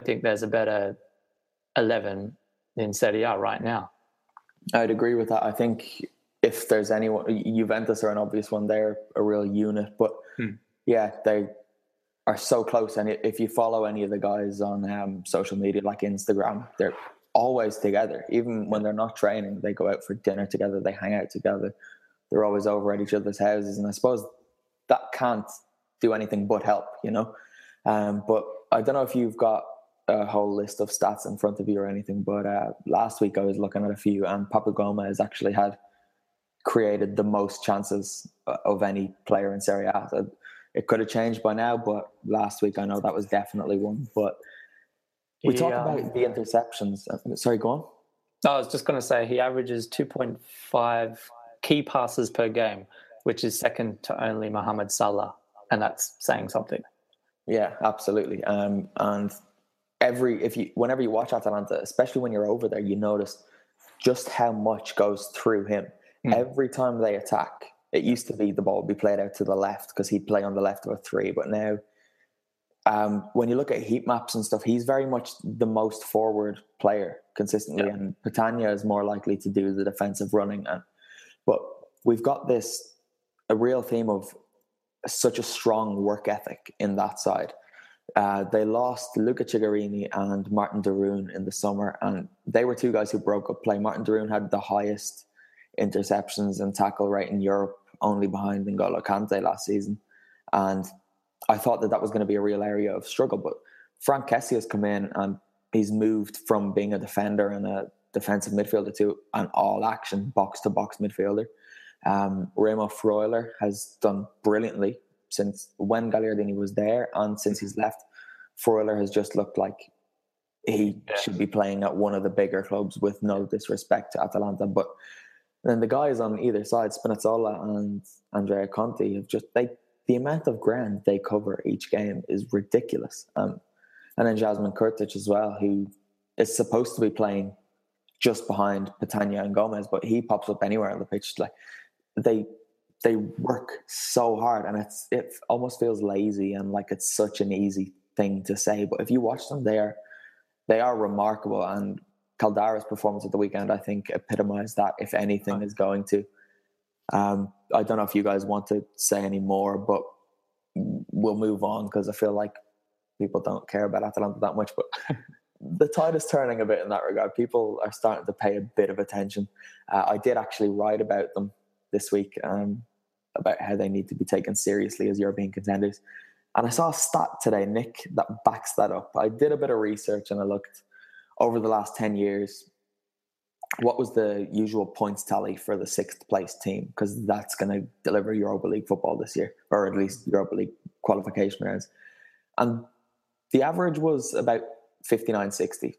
I think there's a better eleven in Serie A right now. I'd agree with that. I think if there's anyone, Juventus are an obvious one. They're a real unit, but hmm. yeah, they are so close. And if you follow any of the guys on um, social media, like Instagram, they're always together. Even when they're not training, they go out for dinner together. They hang out together. They're always over at each other's houses. And I suppose that can't do anything but help, you know? Um, but I don't know if you've got a whole list of stats in front of you or anything, but uh, last week I was looking at a few, and Papu Gomez actually had created the most chances of any player in Serie A. So it could have changed by now, but last week I know that was definitely one. But we yeah. talked about the interceptions. Sorry, go on. I was just going to say he averages two point five key passes per game, which is second to only Mohamed Salah, and that's saying something. Yeah, absolutely. Um, and every if you whenever you watch Atalanta, especially when you're over there, you notice just how much goes through him. Mm. Every time they attack, it used to be the ball would be played out to the left because he'd play on the left of a three, but now um, when you look at heat maps and stuff, he's very much the most forward player consistently. Yeah. And Patania is more likely to do the defensive running. And, but we've got this, a real theme of such a strong work ethic in that side. Uh, they lost Luca Cigarini and Martin Derun in the summer, and they were two guys who broke up play. Martin Derun had the highest interceptions and tackle rate in Europe, only behind N'Golo Kante last season. And I thought that that was going to be a real area of struggle. But Frank Kessie has come in, and he's moved from being a defender and a defensive midfielder to an all-action box-to-box midfielder. Um, Remo Freuler has done brilliantly since when Gagliardini was there, and since he's left, Freuler has just looked like he yeah. should be playing at one of the bigger clubs, with no disrespect to Atalanta. But then the guys on either side, Spinazzola and Andrea Conti, have just they the amount of ground they cover each game is ridiculous. Um, and then Jasmin Kurtic as well, who is supposed to be playing just behind Patania and Gomez, but he pops up anywhere on the pitch. Like they. They work so hard, and it's it almost feels lazy and like it's such an easy thing to say. But if you watch them, they are they are remarkable. And Caldara's performance at the weekend, I think, epitomised that, if anything is going to. Um, I don't know if you guys want to say any more, but we'll move on because I feel like people don't care about Atalanta that much. But the tide is turning a bit in that regard. People are starting to pay a bit of attention. Uh, I did actually write about them this week. Um, about how they need to be taken seriously as European contenders. And I saw a stat today, Nick, that backs that up. I did a bit of research and I looked over the last ten years, what was the usual points tally for the sixth place team? Because that's going to deliver Europa League football this year, or at least Europa League qualification rounds. And the average was about fifty-nine sixty.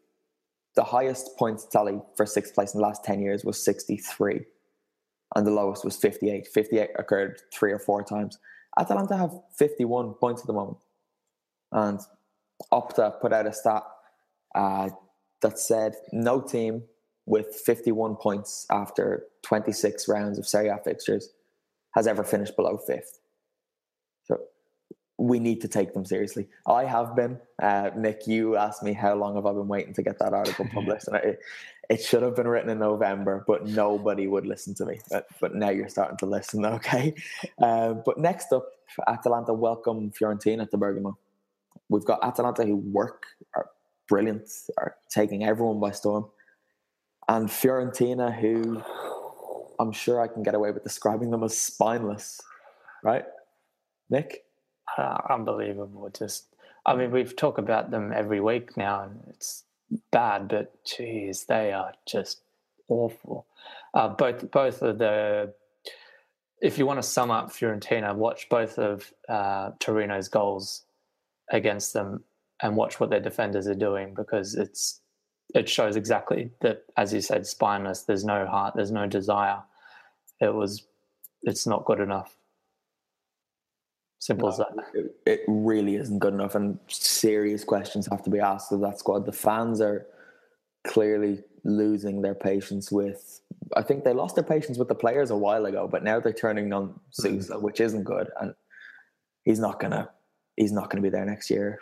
The highest points tally for sixth place in the last ten years was sixty-three. And the lowest was fifty-eight. fifty-eight occurred three or four times. Atalanta have fifty-one points at the moment. And Opta put out a stat uh, that said no team with fifty-one points after twenty-six rounds of Serie A fixtures has ever finished below fifth. So we need to take them seriously. I have been. Uh, Nick, you asked me how long have I been waiting to get that article published. And I, it should have been written in November, but nobody would listen to me. But, but now you're starting to listen, okay? Uh, but next up, Atalanta welcome Fiorentina to Bergamo. We've got Atalanta who work, are brilliant, are taking everyone by storm. And Fiorentina who, I'm sure I can get away with describing them as spineless. Right, Nick? Uh, unbelievable. Just, I mean, we've talked about them every week now, and it's bad, but geez, they are just awful. Uh, both both of the, if you want to sum up Fiorentina, watch both of uh, Torino's goals against them and watch what their defenders are doing, because it's it shows exactly that, as you said, spineless. There's no heart, there's no desire. It was, it's not good enough. Simple no, as that. It really isn't good enough, and serious questions have to be asked of that squad. The fans are clearly losing their patience with... I think they lost their patience with the players a while ago, but now they're turning on Sousa, which isn't good, and he's not gonna he's not gonna be there next year.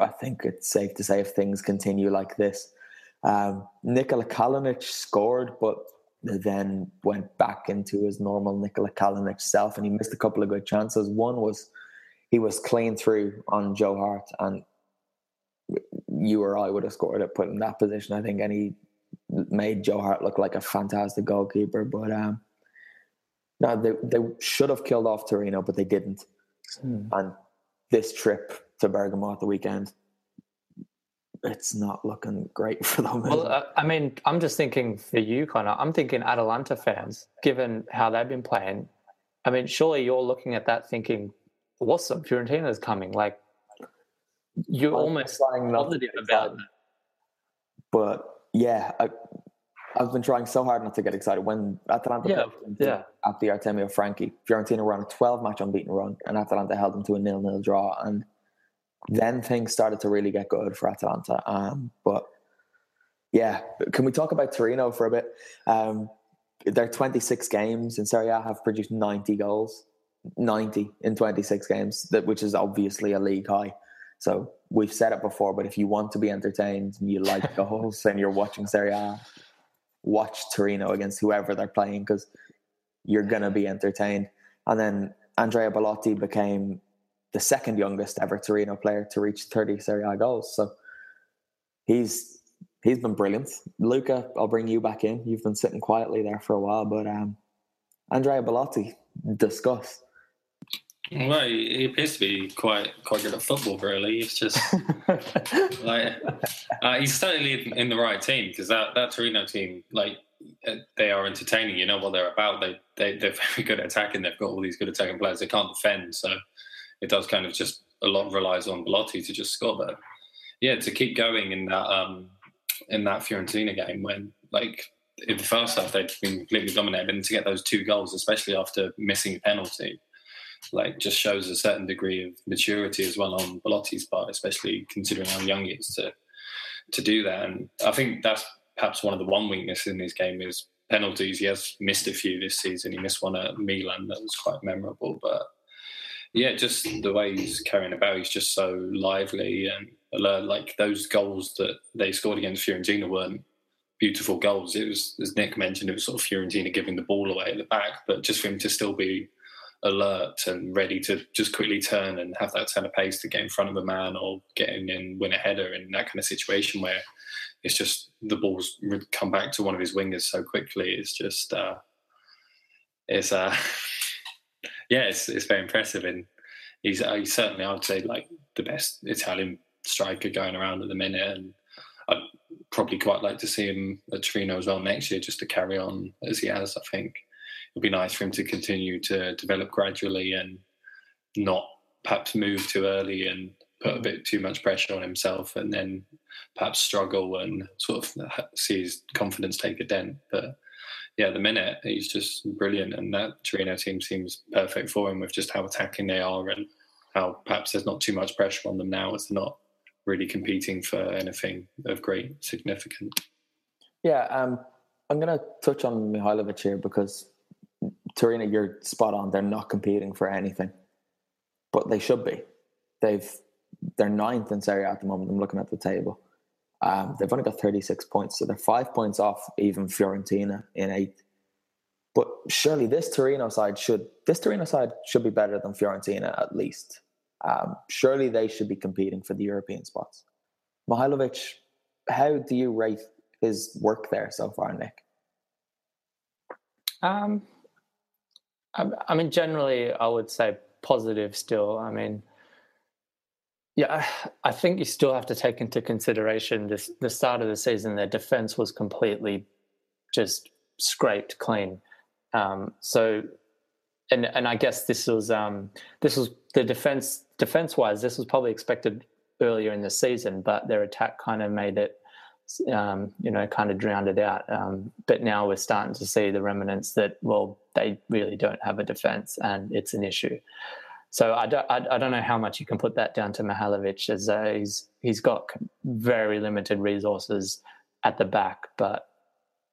I think it's safe to say if things continue like this. Um, Nikola Kalinic scored, but then went back into his normal Nikola Kalinic self, and he missed a couple of good chances. One was he was clean through on Joe Hart, and you or I would have scored it, put in that position, I think, and he made Joe Hart look like a fantastic goalkeeper. But um, no, they, they should have killed off Torino, but they didn't. Hmm. And this trip to Bergamo at the weekend, it's not looking great for them. Well, uh, I mean, I'm just thinking for you, Connor, I'm thinking Atalanta fans, given how they've been playing. I mean, surely you're looking at that thinking, awesome, Fiorentina's coming. Like, you're I'm almost positive about it. But, yeah, I, I've been trying so hard not to get excited. When Atalanta yeah, played yeah. at the Artemio Franchi, Fiorentina were on a twelve-match unbeaten run, and Atalanta held them to a nil-nil draw, and then things started to really get good for Atalanta. Um, but, yeah, can we talk about Torino for a bit? Um, their twenty-six games in Serie A have produced ninety goals. ninety in twenty-six games, which is obviously a league high. So we've said it before, but if you want to be entertained and you like goals and you're watching Serie A, watch Torino against whoever they're playing, because you're going to be entertained. And then Andrea Bellotti became the second youngest ever Torino player to reach thirty Serie A goals. So he's he's been brilliant. Luca, I'll bring you back in. You've been sitting quietly there for a while, but um, Andrea Bellotti, discuss. Well, he appears to be quite quite good at football, really. It's just like uh, he's certainly in the right team, because that, that Torino team, like, they are entertaining. You know what they're about. They, they they're very good at attacking. They've got all these good attacking players. They can't defend, so it does kind of just a lot relies on Bellotti to just score. But yeah, to keep going in that um, in that Fiorentina game, when like in the first half they'd been completely dominated, and to get those two goals, especially after missing a penalty, like, just shows a certain degree of maturity as well on Bellotti's part, especially considering how young he is to to do that. And I think that's perhaps one of the one weakness in his game is penalties. He has missed a few this season. He missed one at Milan that was quite memorable. But yeah, just the way he's carrying about, he's just so lively and alert. Like, those goals that they scored against Fiorentina weren't beautiful goals. It was, as Nick mentioned, it was sort of Fiorentina giving the ball away at the back, but just for him to still be alert and ready to just quickly turn and have that turn of pace to get in front of a man or get in and win a header in that kind of situation where it's just the ball's come back to one of his wingers so quickly. It's just, uh, it's, uh, yeah, it's, it's very impressive. And he's, uh, he's certainly, I would say, like, the best Italian striker going around at the minute. And I'd probably quite like to see him at Torino as well next year, just to carry on as he has, I think. It'd be nice for him to continue to develop gradually and not perhaps move too early and put a bit too much pressure on himself, and then perhaps struggle and sort of see his confidence take a dent. But yeah, at the minute he's just brilliant, and that Torino team seems perfect for him with just how attacking they are and how perhaps there's not too much pressure on them now as they're not really competing for anything of great significance. Yeah, um, I'm going to touch on Mihailovic here, because Torino, you're spot on. They're not competing for anything, but they should be. They've they're ninth in Serie A at the moment. I'm looking at the table. Um, they've only got thirty-six points, so they're five points off even Fiorentina in eighth. But surely this Torino side should this Torino side should be better than Fiorentina at least. Um, surely they should be competing for the European spots. Mihailovic, how do you rate his work there so far, Nick? Um. I mean, generally, I would say positive still. I mean, yeah, I think you still have to take into consideration this, the start of the season. Their defence was completely just scraped clean. Um, so, and and I guess this was um, this was the defence defence wise. This was probably expected earlier in the season, but their attack kind of made it, um, you know, kind of drowned it out. Um, but now we're starting to see the remnants that well. They really don't have a defence, and it's an issue. So I don't, I, I don't know how much you can put that down to Mihailovic, as uh, he's he's got very limited resources at the back, but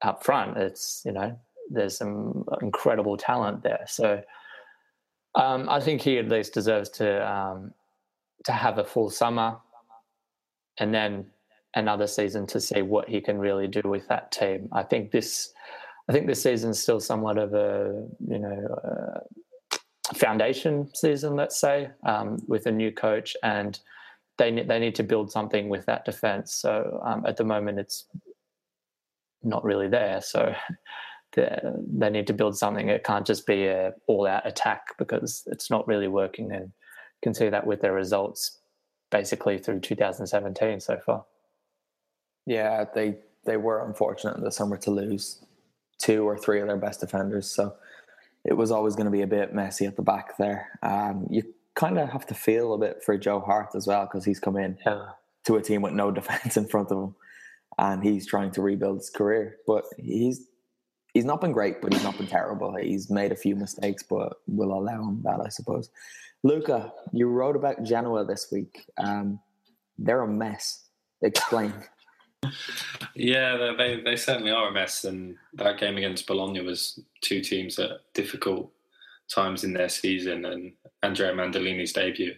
up front, it's you know there's some incredible talent there. So um, I think he at least deserves to um, to have a full summer, and then another season to see what he can really do with that team. I think this. I think this season's still somewhat of a, you know, uh, foundation season, let's say, um, with a new coach, and they ne- they need to build something with that defence. So um, at the moment, it's not really there. So they need to build something. It can't just be an all-out attack, because it's not really working, and you can see that with their results basically through two thousand seventeen so far. Yeah, they they were unfortunate in the summer to lose two or three of their best defenders, so it was always going to be a bit messy at the back there. Um, you kind of have to feel a bit for Joe Hart as well, because he's come in yeah. to a team with no defence in front of him, and he's trying to rebuild his career. But he's he's not been great, but he's not been terrible. He's made a few mistakes, but we'll allow him that, I suppose. Luca, you wrote about Genoa this week. Um, they're a mess. Explain. Yeah, they they certainly are a mess, and that game against Bologna was two teams at difficult times in their season, and Andrea Mandolini's debut.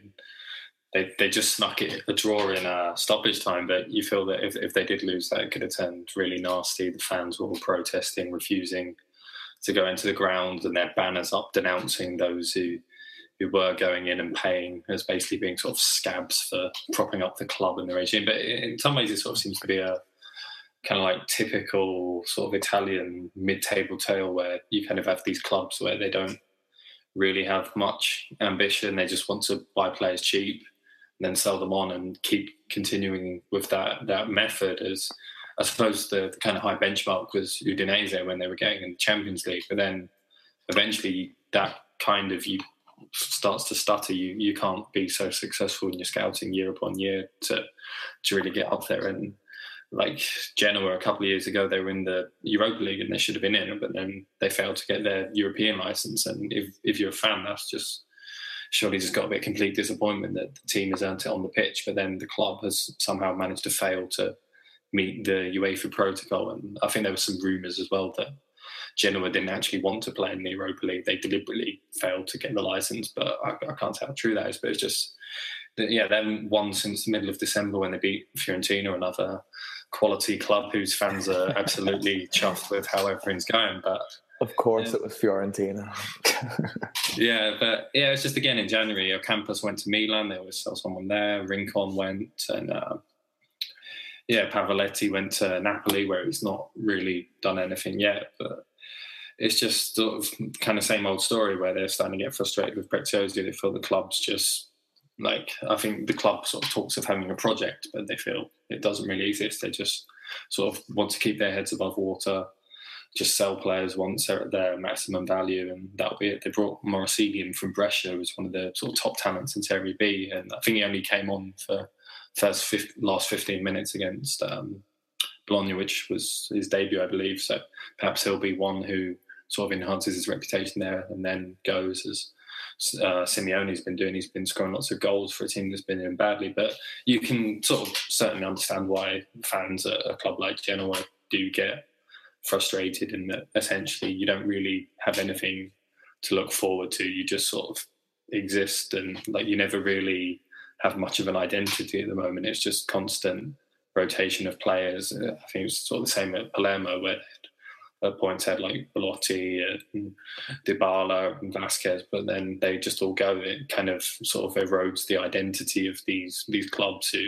they they just snuck it a draw in uh, stoppage time. But you feel that if, if they did lose that, it could have turned really nasty. The fans were all protesting, refusing to go into the ground, and their banners up denouncing those who who were going in and paying as basically being sort of scabs for propping up the club and the regime. But in some ways it sort of seems to be a kind of like typical sort of Italian mid-table tale where you kind of have these clubs where they don't really have much ambition. They just want to buy players cheap and then sell them on and keep continuing with that that method. As I suppose the, the kind of high benchmark was Udinese when they were getting in the Champions League, but then eventually that kind of you starts to stutter. You you can't be so successful in your scouting year upon year to to really get up there. And like Genoa a couple of years ago, they were in the Europa League and they should have been in it, but then they failed to get their European licence. And if, if you're a fan, that's just surely just got to be a complete disappointment that the team has earned it on the pitch, but then the club has somehow managed to fail to meet the UEFA protocol. And I think there were some rumours as well that Genoa didn't actually want to play in the Europa League. They deliberately failed to get the licence, but I, I can't tell how true that is. But it's just, yeah, then one since the middle of December when they beat Fiorentina, another quality club whose fans are absolutely chuffed with how everything's going. But of course, yeah, it was Fiorentina. yeah, but yeah, it's just again in January, Ocampos went to Milan. There was someone there. Rincon went and. Uh, Yeah, Pavoletti went to Napoli, where he's not really done anything yet. But it's just sort of kind of same old story where they're starting to get frustrated with Preziosi. They feel the club's just like, I think the club sort of talks of having a project, but they feel it doesn't really exist. They just sort of want to keep their heads above water, just sell players once they're at their maximum value, and that'll be it. They brought Morosini in from Brescia, who was one of the sort of top talents in Serie B, and I think he only came on for first last fifteen minutes against um, Bologna, which was his debut, I believe. So perhaps he'll be one who sort of enhances his reputation there and then goes, as uh, Simeone's been doing. He's been scoring lots of goals for a team that's been doing badly. But you can sort of certainly understand why fans at a club like Genoa do get frustrated, in that essentially you don't really have anything to look forward to. You just sort of exist, and like you never really have much of an identity at the moment. It's just constant rotation of players. I think it was sort of the same at Palermo, where at points had like Belotti and Dybala and Vasquez, but then they just all go. It kind of sort of erodes the identity of these these clubs who,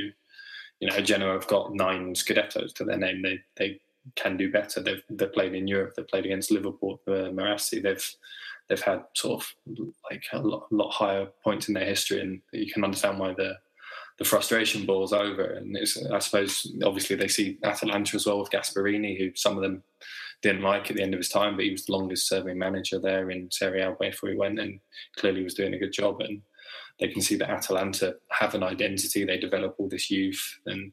you know, Genoa have got nine Scudettos to their name. They they can do better. They've they've played in Europe. They've played against Liverpool, uh, Marassi. They've They've had sort of like a lot, lot higher points in their history, and you can understand why the the frustration boils over. And it's, I suppose, obviously they see Atalanta as well with Gasperini, who some of them didn't like at the end of his time, but he was the longest serving manager there in Serie A before he went, and clearly was doing a good job. And they can see that Atalanta have an identity. They develop all this youth, and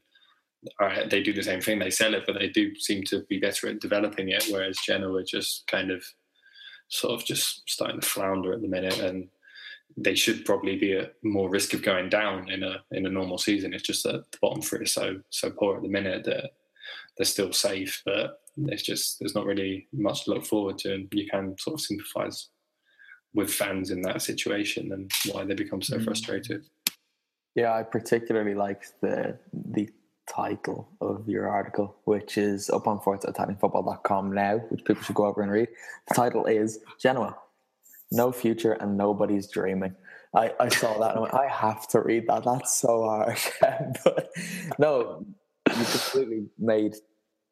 uh, they do the same thing. They sell it, but they do seem to be better at developing it, whereas Genoa just kind of sort of just starting to flounder at the minute, and they should probably be at more risk of going down in a in a normal season. It's just that the bottom three is so so poor at the minute that they're still safe, but it's just there's not really much to look forward to, and you can sort of sympathise with fans in that situation and why they become so mm. frustrated. Yeah, I particularly like the the title of your article, which is up on Forza Italian Football dot com now, which people should go over and read. The title is Genoa, no future and nobody's dreaming. I, I saw that and I went, I have to read that. That's so hard. But no, you completely made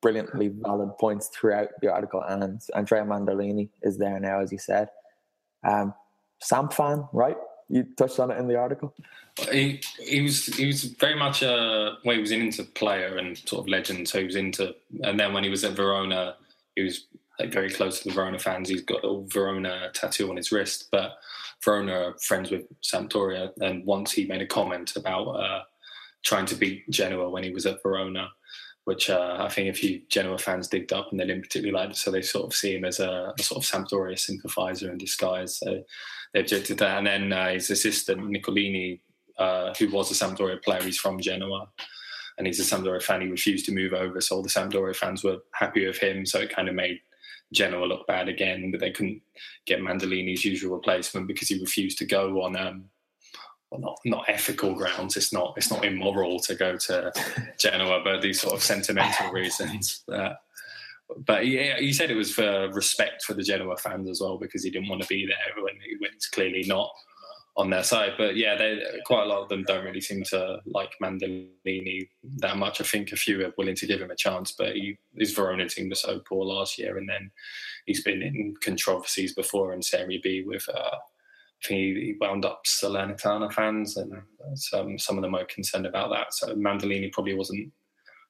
brilliantly valid points throughout the article, and Andrea Mandolini is there now, as you said. Um, Samp fan, right? You touched on it in the article. He he was he was very much a well, he was an Inter player and sort of legend. So he was into, and then when he was at Verona, he was like very close to the Verona fans. He's got a Verona tattoo on his wrist. But Verona are friends with Sampdoria, and once he made a comment about uh, trying to beat Genoa when he was at Verona, which uh, I think a few Genoa fans digged up, and they didn't particularly like it, so they sort of see him as a, a sort of Sampdoria sympathiser in disguise. So they objected to that. And then uh, his assistant, Nicolini, uh, who was a Sampdoria player, he's from Genoa, and he's a Sampdoria fan. He refused to move over, so all the Sampdoria fans were happy with him, so it kind of made Genoa look bad again, but they couldn't get Mandolini's usual replacement because he refused to go on... Um, well, not not ethical grounds. It's not it's not immoral to go to Genoa, but these sort of sentimental reasons. That, but he, he said it was for respect for the Genoa fans as well, because he didn't want to be there when it's clearly not on their side. But yeah, they, quite a lot of them don't really seem to like Mandellini that much. I think a few are willing to give him a chance, but he, his Verona team was so poor last year, and then he's been in controversies before in Serie B with, uh, I think he wound up Salernitana fans, and some, some of them are concerned about that. So Mandellini probably wasn't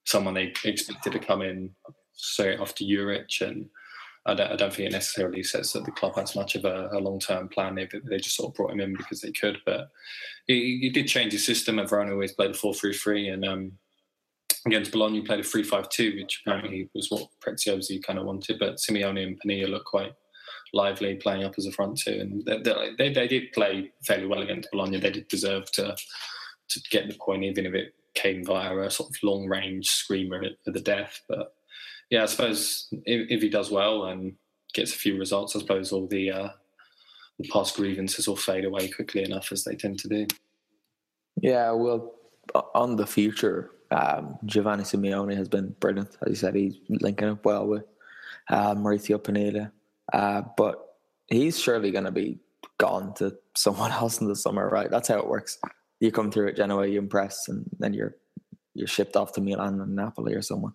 someone they expected to come in straight after Juric, and I don't, I don't think it necessarily says that the club has much of a, a long-term plan. They, they just sort of brought him in because they could, but he, he did change his system. And Verona always played a four three three, and um, against Bologna he played a three five two, which apparently was what Preziosi kind of wanted, but Simeone and Pania looked quite lively playing up as a front two, and they, they, they did play fairly well against Bologna. They did deserve to, to get the point, even if it came via a sort of long-range screamer at the death, but yeah, I suppose if, if he does well and gets a few results, I suppose all the, uh, the past grievances will fade away quickly enough, as they tend to do. Yeah, well, on the future, um, Giovanni Simeone has been brilliant. As you said, he's linking up well with uh, Maurizio Pineda. Uh, but he's surely going to be gone to someone else in the summer, right? That's how it works. You come through at Genoa, you impress, and then you're you're shipped off to Milan and Napoli or someone.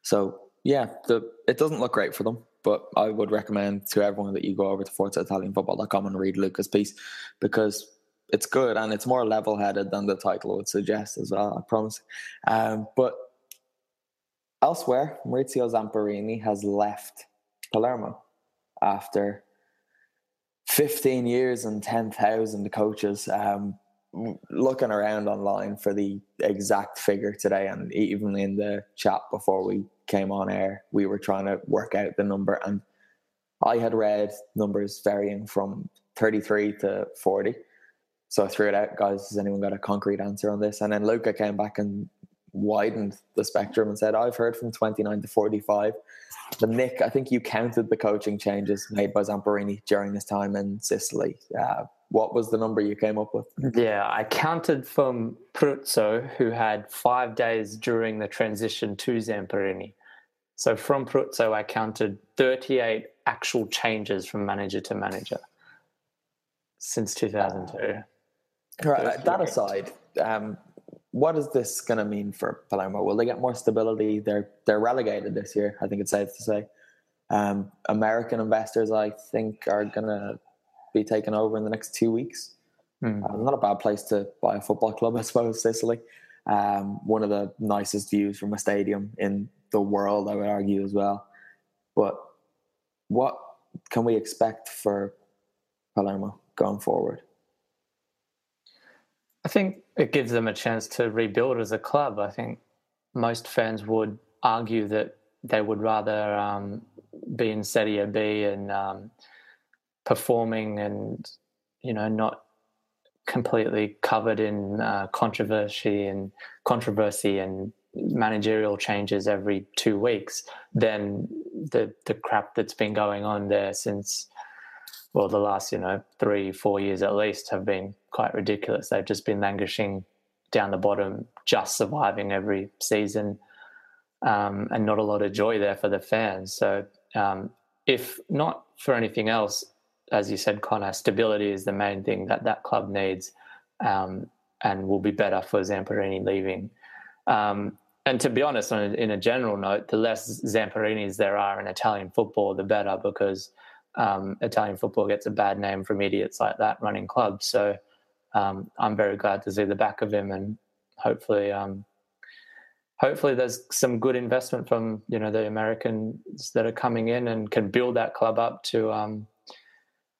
So... yeah, the, it doesn't look great for them, but I would recommend to everyone that you go over to forza italian football dot com and read Luca's piece, because it's good and it's more level-headed than the title would suggest as well, I promise. Um, but elsewhere, Maurizio Zamperini has left Palermo after fifteen years and ten thousand coaches. Um, looking around online for the exact figure today, and even in the chat before we came on air, we were trying to work out the number, and I had read numbers varying from thirty-three to forty. So I threw it out, guys, has anyone got a concrete answer on this? And then Luca came back and widened the spectrum and said, I've heard from twenty-nine to forty-five. But Nick, I think you counted the coaching changes made by Zamperini during his time in Sicily. Uh, what was the number you came up with? Yeah, I counted from Pruzzo, who had five days during the transition to Zamperini. So from Pruzzo, I counted thirty-eight actual changes from manager to manager since two thousand two. Right, that aside, um, what is this going to mean for Palermo? Will they get more stability? They're they're relegated this year, I think it's safe to say. Um, American investors, I think, are going to be taken over in the next two weeks. Mm. Uh, not a bad place to buy a football club, I suppose, Sicily. Um, one of the nicest views from a stadium in the world, I would argue, as well. But what can we expect for Palermo going forward? I think it gives them a chance to rebuild as a club. I think most fans would argue that they would rather um, be in Serie B and um, performing and, you know, not completely covered in uh, controversy and controversy and managerial changes every two weeks than the the crap that's been going on there since, well, the last, you know, three, four years at least have been quite ridiculous. They've just been languishing down the bottom, just surviving every season, um, and not a lot of joy there for the fans. So um, if not for anything else, as you said, Connor, stability is the main thing that that club needs, um, and will be better for Zamperini leaving. Um, and to be honest, on a, in a general note, the less Zamperinis there are in Italian football, the better, because um, Italian football gets a bad name from idiots like that running clubs. So um, I'm very glad to see the back of him, and hopefully, um, hopefully there's some good investment from, you know, the Americans that are coming in and can build that club up to um,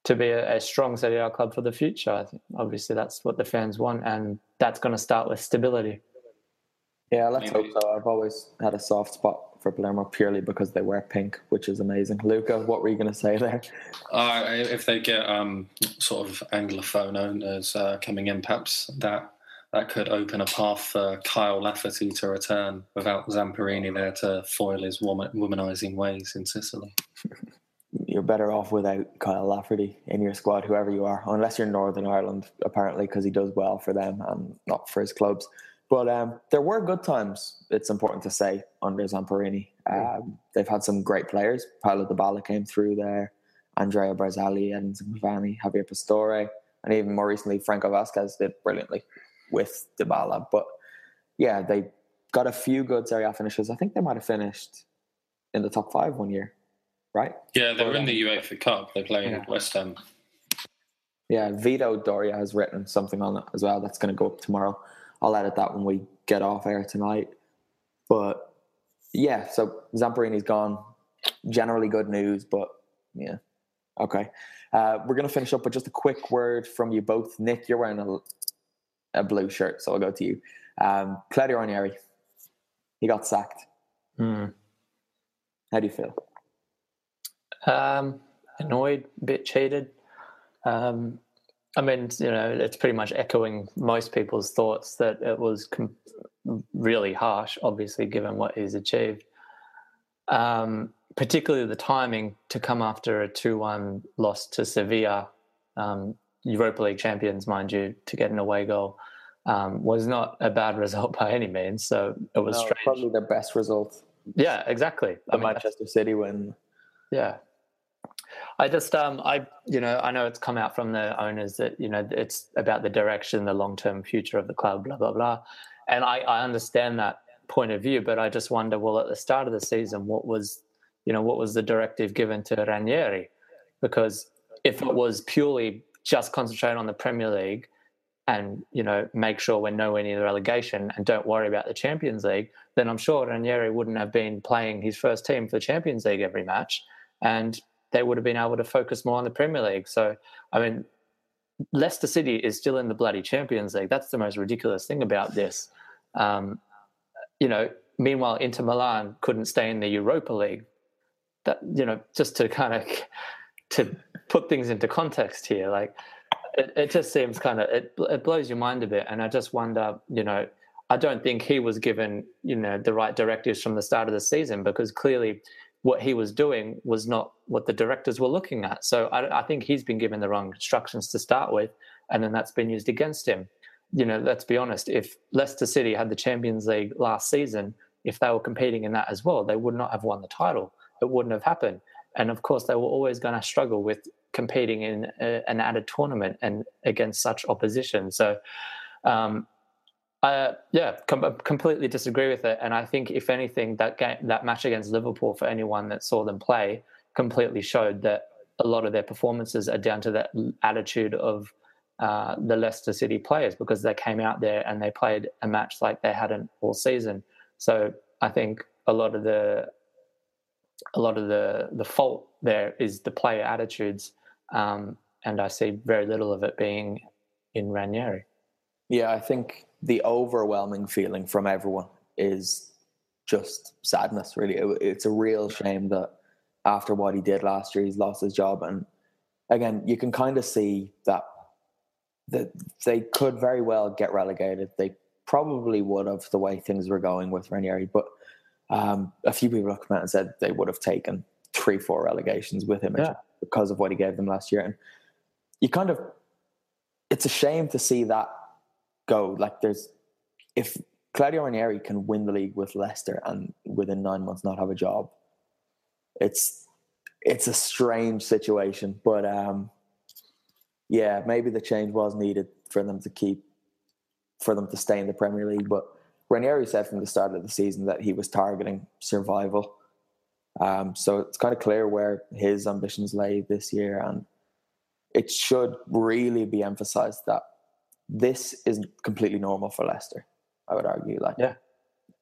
to be a, a strong Serie A club for the future. I think obviously that's what the fans want, and that's going to start with stability. Yeah, let's Maybe. hope so. I've always had a soft spot for Palermo purely because they wear pink, which is amazing. Luca, what were you going to say there? Uh, if they get um, sort of Anglophone owners uh, coming in, perhaps that that could open a path for Kyle Lafferty to return without Zamperini there to foil his woman, womanizing ways in Sicily. you're better off without Kyle Lafferty in your squad, whoever you are, unless you're Northern Ireland, apparently, because he does well for them and not for his clubs. But um, there were good times, it's important to say, under Zamperini. Um, they've had some great players. Paolo Dybala came through there, Andrea Barzagli, Edinson Cavani, Javier Pastore, and even more recently, Franco Vasquez did brilliantly with Dybala. But yeah, they got a few good Serie A finishes. I think they might have finished in the top five one year, right? Yeah, they were in the UEFA Cup. They played yeah. West Ham. Yeah, Vito Doria has written something on it as well. That's going to go up tomorrow. I'll edit that when we get off air tonight. But yeah, so Zamperini's gone. Generally good news, but yeah. Okay. Uh, we're going to finish up with just a quick word from you both. Nick, you're wearing a, a blue shirt, so I'll go to you. Um, Claudio Ranieri, he got sacked. Mm. How do you feel? Um, annoyed, a bit cheated. Um, I mean, you know, it's pretty much echoing most people's thoughts that it was com- really harsh, obviously, given what he's achieved. Um, particularly the timing to come after a two one loss to Sevilla, um, Europa League champions, mind you, to get an away goal, um, was not a bad result by any means. So it was no, strange. Probably the best result. Yeah, exactly. The I mean, Manchester City win. Yeah. I just, um, I, you know, I know it's come out from the owners that, you know, it's about the direction, the long-term future of the club, blah, blah, blah. And I, I understand that point of view, but I just wonder, well, at the start of the season, what was, you know, what was the directive given to Ranieri? Because if it was purely just concentrate on the Premier League and, you know, make sure we're nowhere near the relegation and don't worry about the Champions League, then I'm sure Ranieri wouldn't have been playing his first team for the Champions League every match. And they would have been able to focus more on the Premier League. So, I mean, Leicester City is still in the bloody Champions League. That's the most ridiculous thing about this. Um, you know, meanwhile, Inter Milan couldn't stay in the Europa League. That, you know, just to kind of to put things into context here, like it, it just seems kind of, it, it blows your mind a bit. And I just wonder, you know, I don't think he was given, you know, the right directives from the start of the season, because clearly what he was doing was not what the directors were looking at. So I, I think he's been given the wrong instructions to start with, and then that's been used against him. You know, let's be honest, if Leicester City had the Champions League last season, if they were competing in that as well, they would not have won the title. It wouldn't have happened. And of course, they were always going to struggle with competing in a, an added tournament and against such opposition. So, um, Uh, yeah, com- completely disagree with it. And I think, if anything, that game, that match against Liverpool, for anyone that saw them play, completely showed that a lot of their performances are down to that attitude of uh, the Leicester City players, because they came out there and they played a match like they hadn't all season. So I think a lot of the a lot of the, the fault there is the player attitudes, um, and I see very little of it being in Ranieri. Yeah, I think the overwhelming feeling from everyone is just sadness, really. It, it's a real shame that after what he did last year, he's lost his job. And again, you can kind of see that, that they could very well get relegated. They probably would have, the way things were going with Ranieri. But um, a few people have come out and said they would have taken three, four relegations with him yeah. because of what he gave them last year. And you kind of, it's a shame to see that go. Like, there's, if Claudio Ranieri can win the league with Leicester and within nine months not have a job, it's it's a strange situation. But um, yeah, maybe the change was needed for them to keep for them to stay in the Premier League. But Ranieri said from the start of the season that he was targeting survival. Um, so it's kind of clear where his ambitions lay this year, and it should really be emphasised that this is completely normal for Leicester, I would argue. Like, yeah.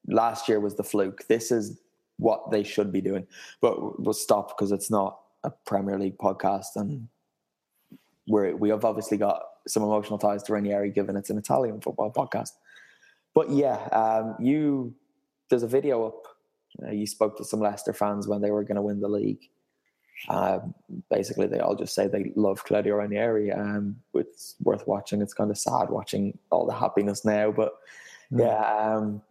last year was the fluke. This is what they should be doing. But we'll stop, because it's not a Premier League podcast, and we we have obviously got some emotional ties to Ranieri, given it's an Italian football podcast. But yeah, um, you there's a video up. Uh, you spoke to some Leicester fans when they were going to win the league. Uh, basically, they all just say they love Claudio Ranieri. Um, it's worth watching. It's kind of sad watching all the happiness now, but yeah, um,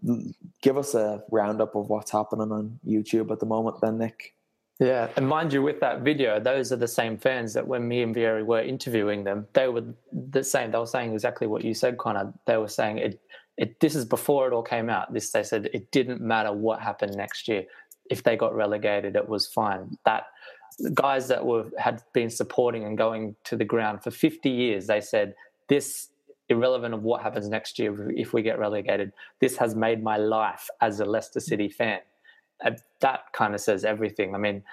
give us a roundup of what's happening on YouTube at the moment, then, Nick. Yeah, and mind you, with that video, those are the same fans that when me and Vieri were interviewing them, they were the same. They were saying exactly what you said, Connor. They were saying it. It this is before it all came out. This they said it didn't matter what happened next year. If they got relegated, it was fine. That guys that were had been supporting and going to the ground for fifty years, they said this. Irrelevant of what happens next year if we get relegated, this has made my life as a Leicester City fan. And that kind of says everything. I mean,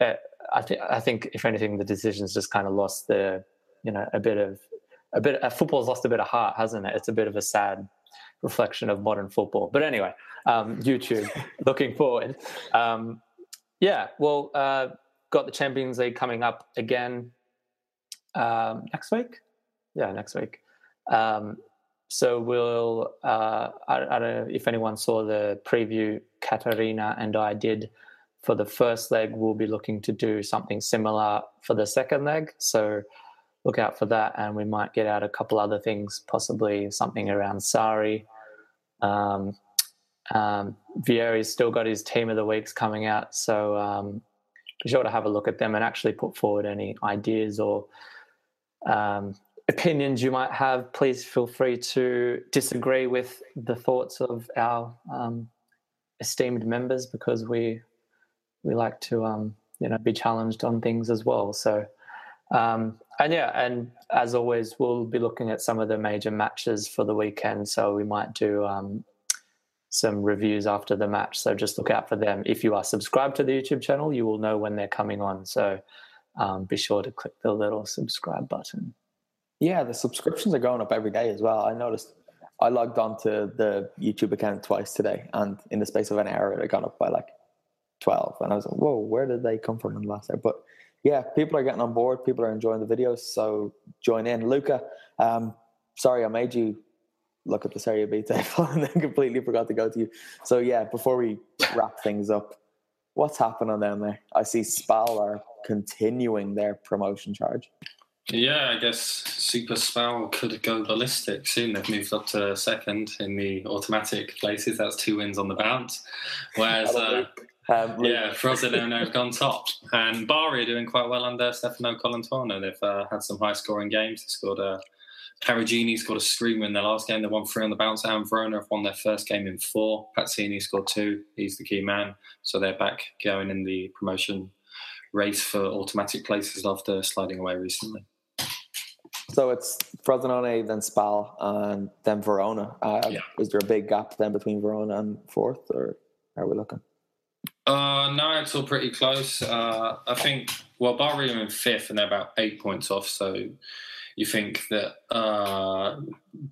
uh, I, th- I think if anything, the decision's just kind of lost the, you know, a bit of a bit. Uh, football's lost a bit of heart, hasn't it? It's a bit of a sad reflection of modern football. But anyway, um, YouTube. Looking forward, um, yeah. Well, uh, got the Champions League coming up again um, next week. Yeah, next week. Um, so we'll, uh, I, I don't know if anyone saw the preview Katerina and I did for the first leg. We'll be looking to do something similar for the second leg. So look out for that. And we might get out a couple other things, possibly something around Sarri. Um, um, Vieri's still got his team of the weeks coming out. So, um, be sure to have a look at them and actually put forward any ideas or, um, opinions you might have. Please feel free to disagree with the thoughts of our um, esteemed members, because we we like to um, you know be challenged on things as well. So um, and yeah, and as always, we'll be looking at some of the major matches for the weekend. So we might do um, some reviews after the match. So just look out for them. If you are subscribed to the YouTube channel, you will know when they're coming on. So um, be sure to click the little subscribe button. Yeah, the subscriptions are going up every day as well. I noticed I logged on to the YouTube account twice today, and in the space of an hour, it had gone up by like twelve. And I was like, whoa, where did they come from in the last hour? But yeah, people are getting on board. People are enjoying the videos, so join in. Luca, um, sorry I made you look at the Serie B table and then completely forgot to go to you. So yeah, before we wrap things up, what's happening down there? I see Spal are continuing their promotion charge. Yeah, I guess Super Spal could go ballistic soon. They've moved up to second in the automatic places. That's two wins on the bounce. Whereas, uh, um, yeah, Frosinone have gone top. And Bari are doing quite well under Stefano Colantuono. They've uh, had some high-scoring games. They scored a... Perugini scored a screamer in their last game. They won three on the bounce. And Verona have won their first game in four. Pazzini scored two. He's the key man. So they're back going in the promotion race for automatic places after sliding away recently. So it's Frosinone, then Spal, and then Verona. Uh, yeah. Is there a big gap then between Verona and fourth, or how are we looking? Uh, no, it's all pretty close. Uh, I think, well, Bari are in fifth, and they're about eight points off, so you think that uh,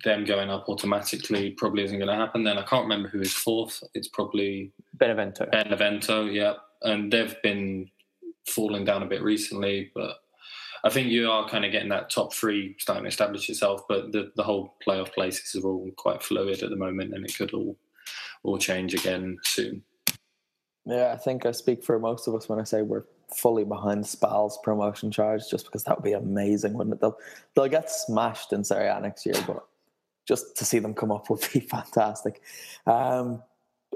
them going up automatically probably isn't going to happen. Then I can't remember who is fourth. It's probably... Benevento. Benevento, yeah. And they've been falling down a bit recently, but... I think you are kind of getting that top three starting to establish itself, but the, the whole playoff places are all quite fluid at the moment, and it could all all change again soon. Yeah, I think I speak for most of us when I say we're fully behind Spal's promotion charge, just because that would be amazing, wouldn't it? They'll, they'll get smashed in Serie A next year, but just to see them come up would be fantastic. Um,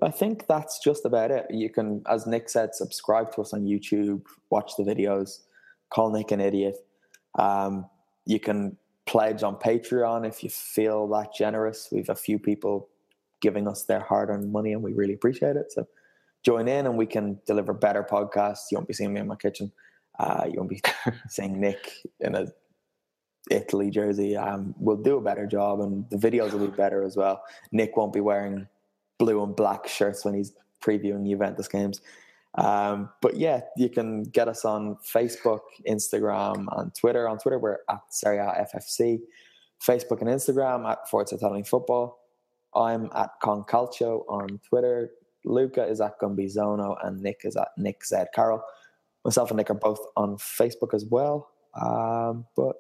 I think that's just about it. You can, as Nick said, subscribe to us on YouTube, watch the videos, call Nick an idiot. Um, you can pledge on Patreon if you feel that generous. We've a few people giving us their hard-earned money, and we really appreciate it. So join in, and we can deliver better podcasts. You won't be seeing me in my kitchen. Uh, you won't be seeing Nick in a Italy jersey. Um, we'll do a better job, and the videos will be better as well. Nick won't be wearing blue and black shirts when he's previewing Juventus games. Um, but yeah, you can get us on Facebook, Instagram, and Twitter. On Twitter, we're at Serie A F F C. Facebook and Instagram at Forza Italian Football. I'm at Concalcio on Twitter. Luca is at Gumbizono, and Nick is at Nick Z Carroll. Myself and Nick are both on Facebook as well. Um, but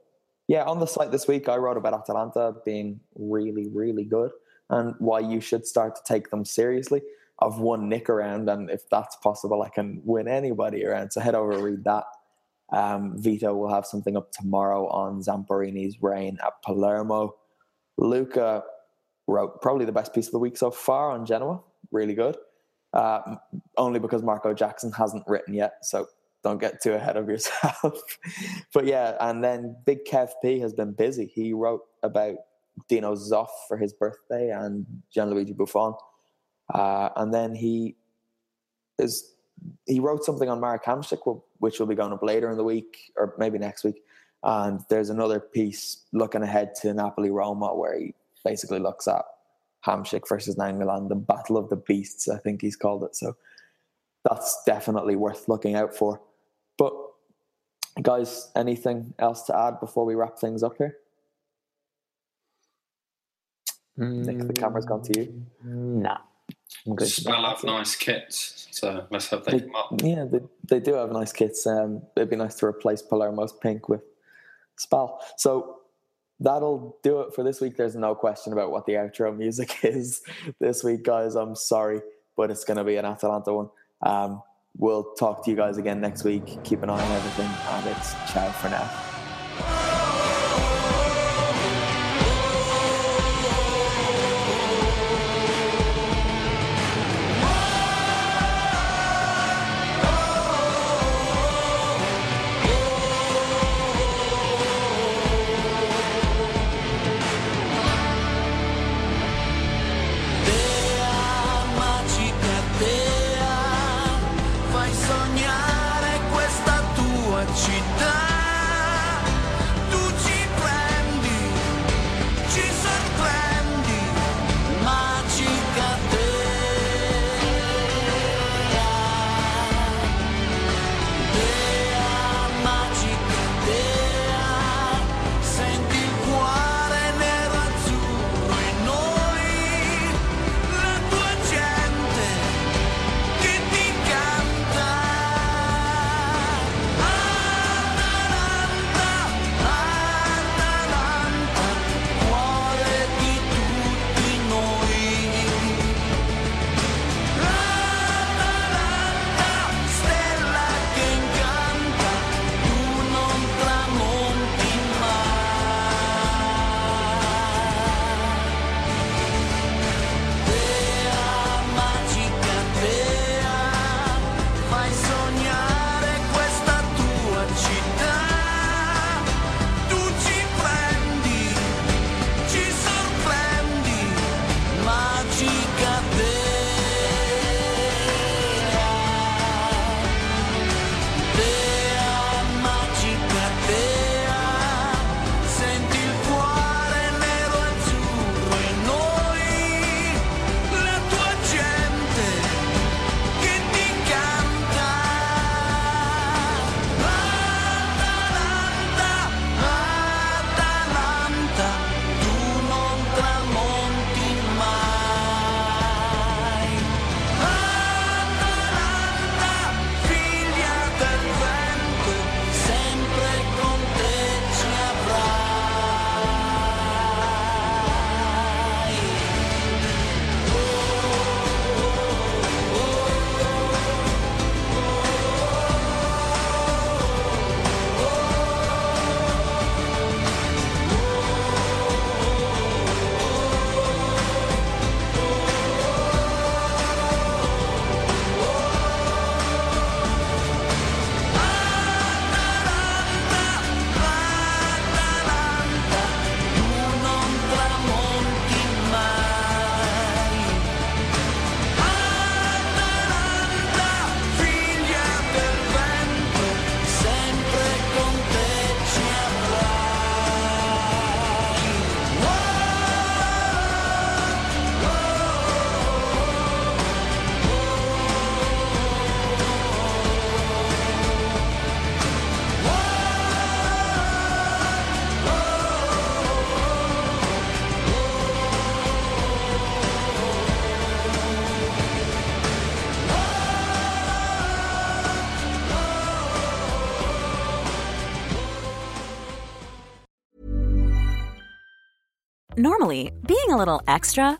yeah, on the site this week, I wrote about Atalanta being really, really good and why you should start to take them seriously. I've won Nick around, and if that's possible, I can win anybody around. So head over and read that. Um, Vito will have something up tomorrow on Zamperini's reign at Palermo. Luca wrote probably the best piece of the week so far on Genoa. Really good. uh, only because Marco Jackson hasn't written yet. So don't get too ahead of yourself. But yeah, and then Big Kev P has been busy. He wrote about Dino Zoff for his birthday and Gianluigi Buffon. Uh, and then he is he wrote something on Marek Hamšík, which will be going up later in the week or maybe next week. And there's another piece looking ahead to Napoli-Roma where he basically looks at Hamšík versus Angelan, the Battle of the Beasts, I think he's called it. So that's definitely worth looking out for. But guys, anything else to add before we wrap things up here? Mm, Nick, the camera's gone to you. Nah. Good. Spell have nice kits, so let's hope they, they come up. Yeah, they, they do have nice kits. Um, it'd be nice to replace Palermo's pink with Spal. So that'll do it for this week. There's no question about what the outro music is this week, guys. I'm sorry, but it's going to be an Atalanta one. Um, we'll talk to you guys again next week. Keep an eye on everything, and it's ciao for now. Normally, being a little extra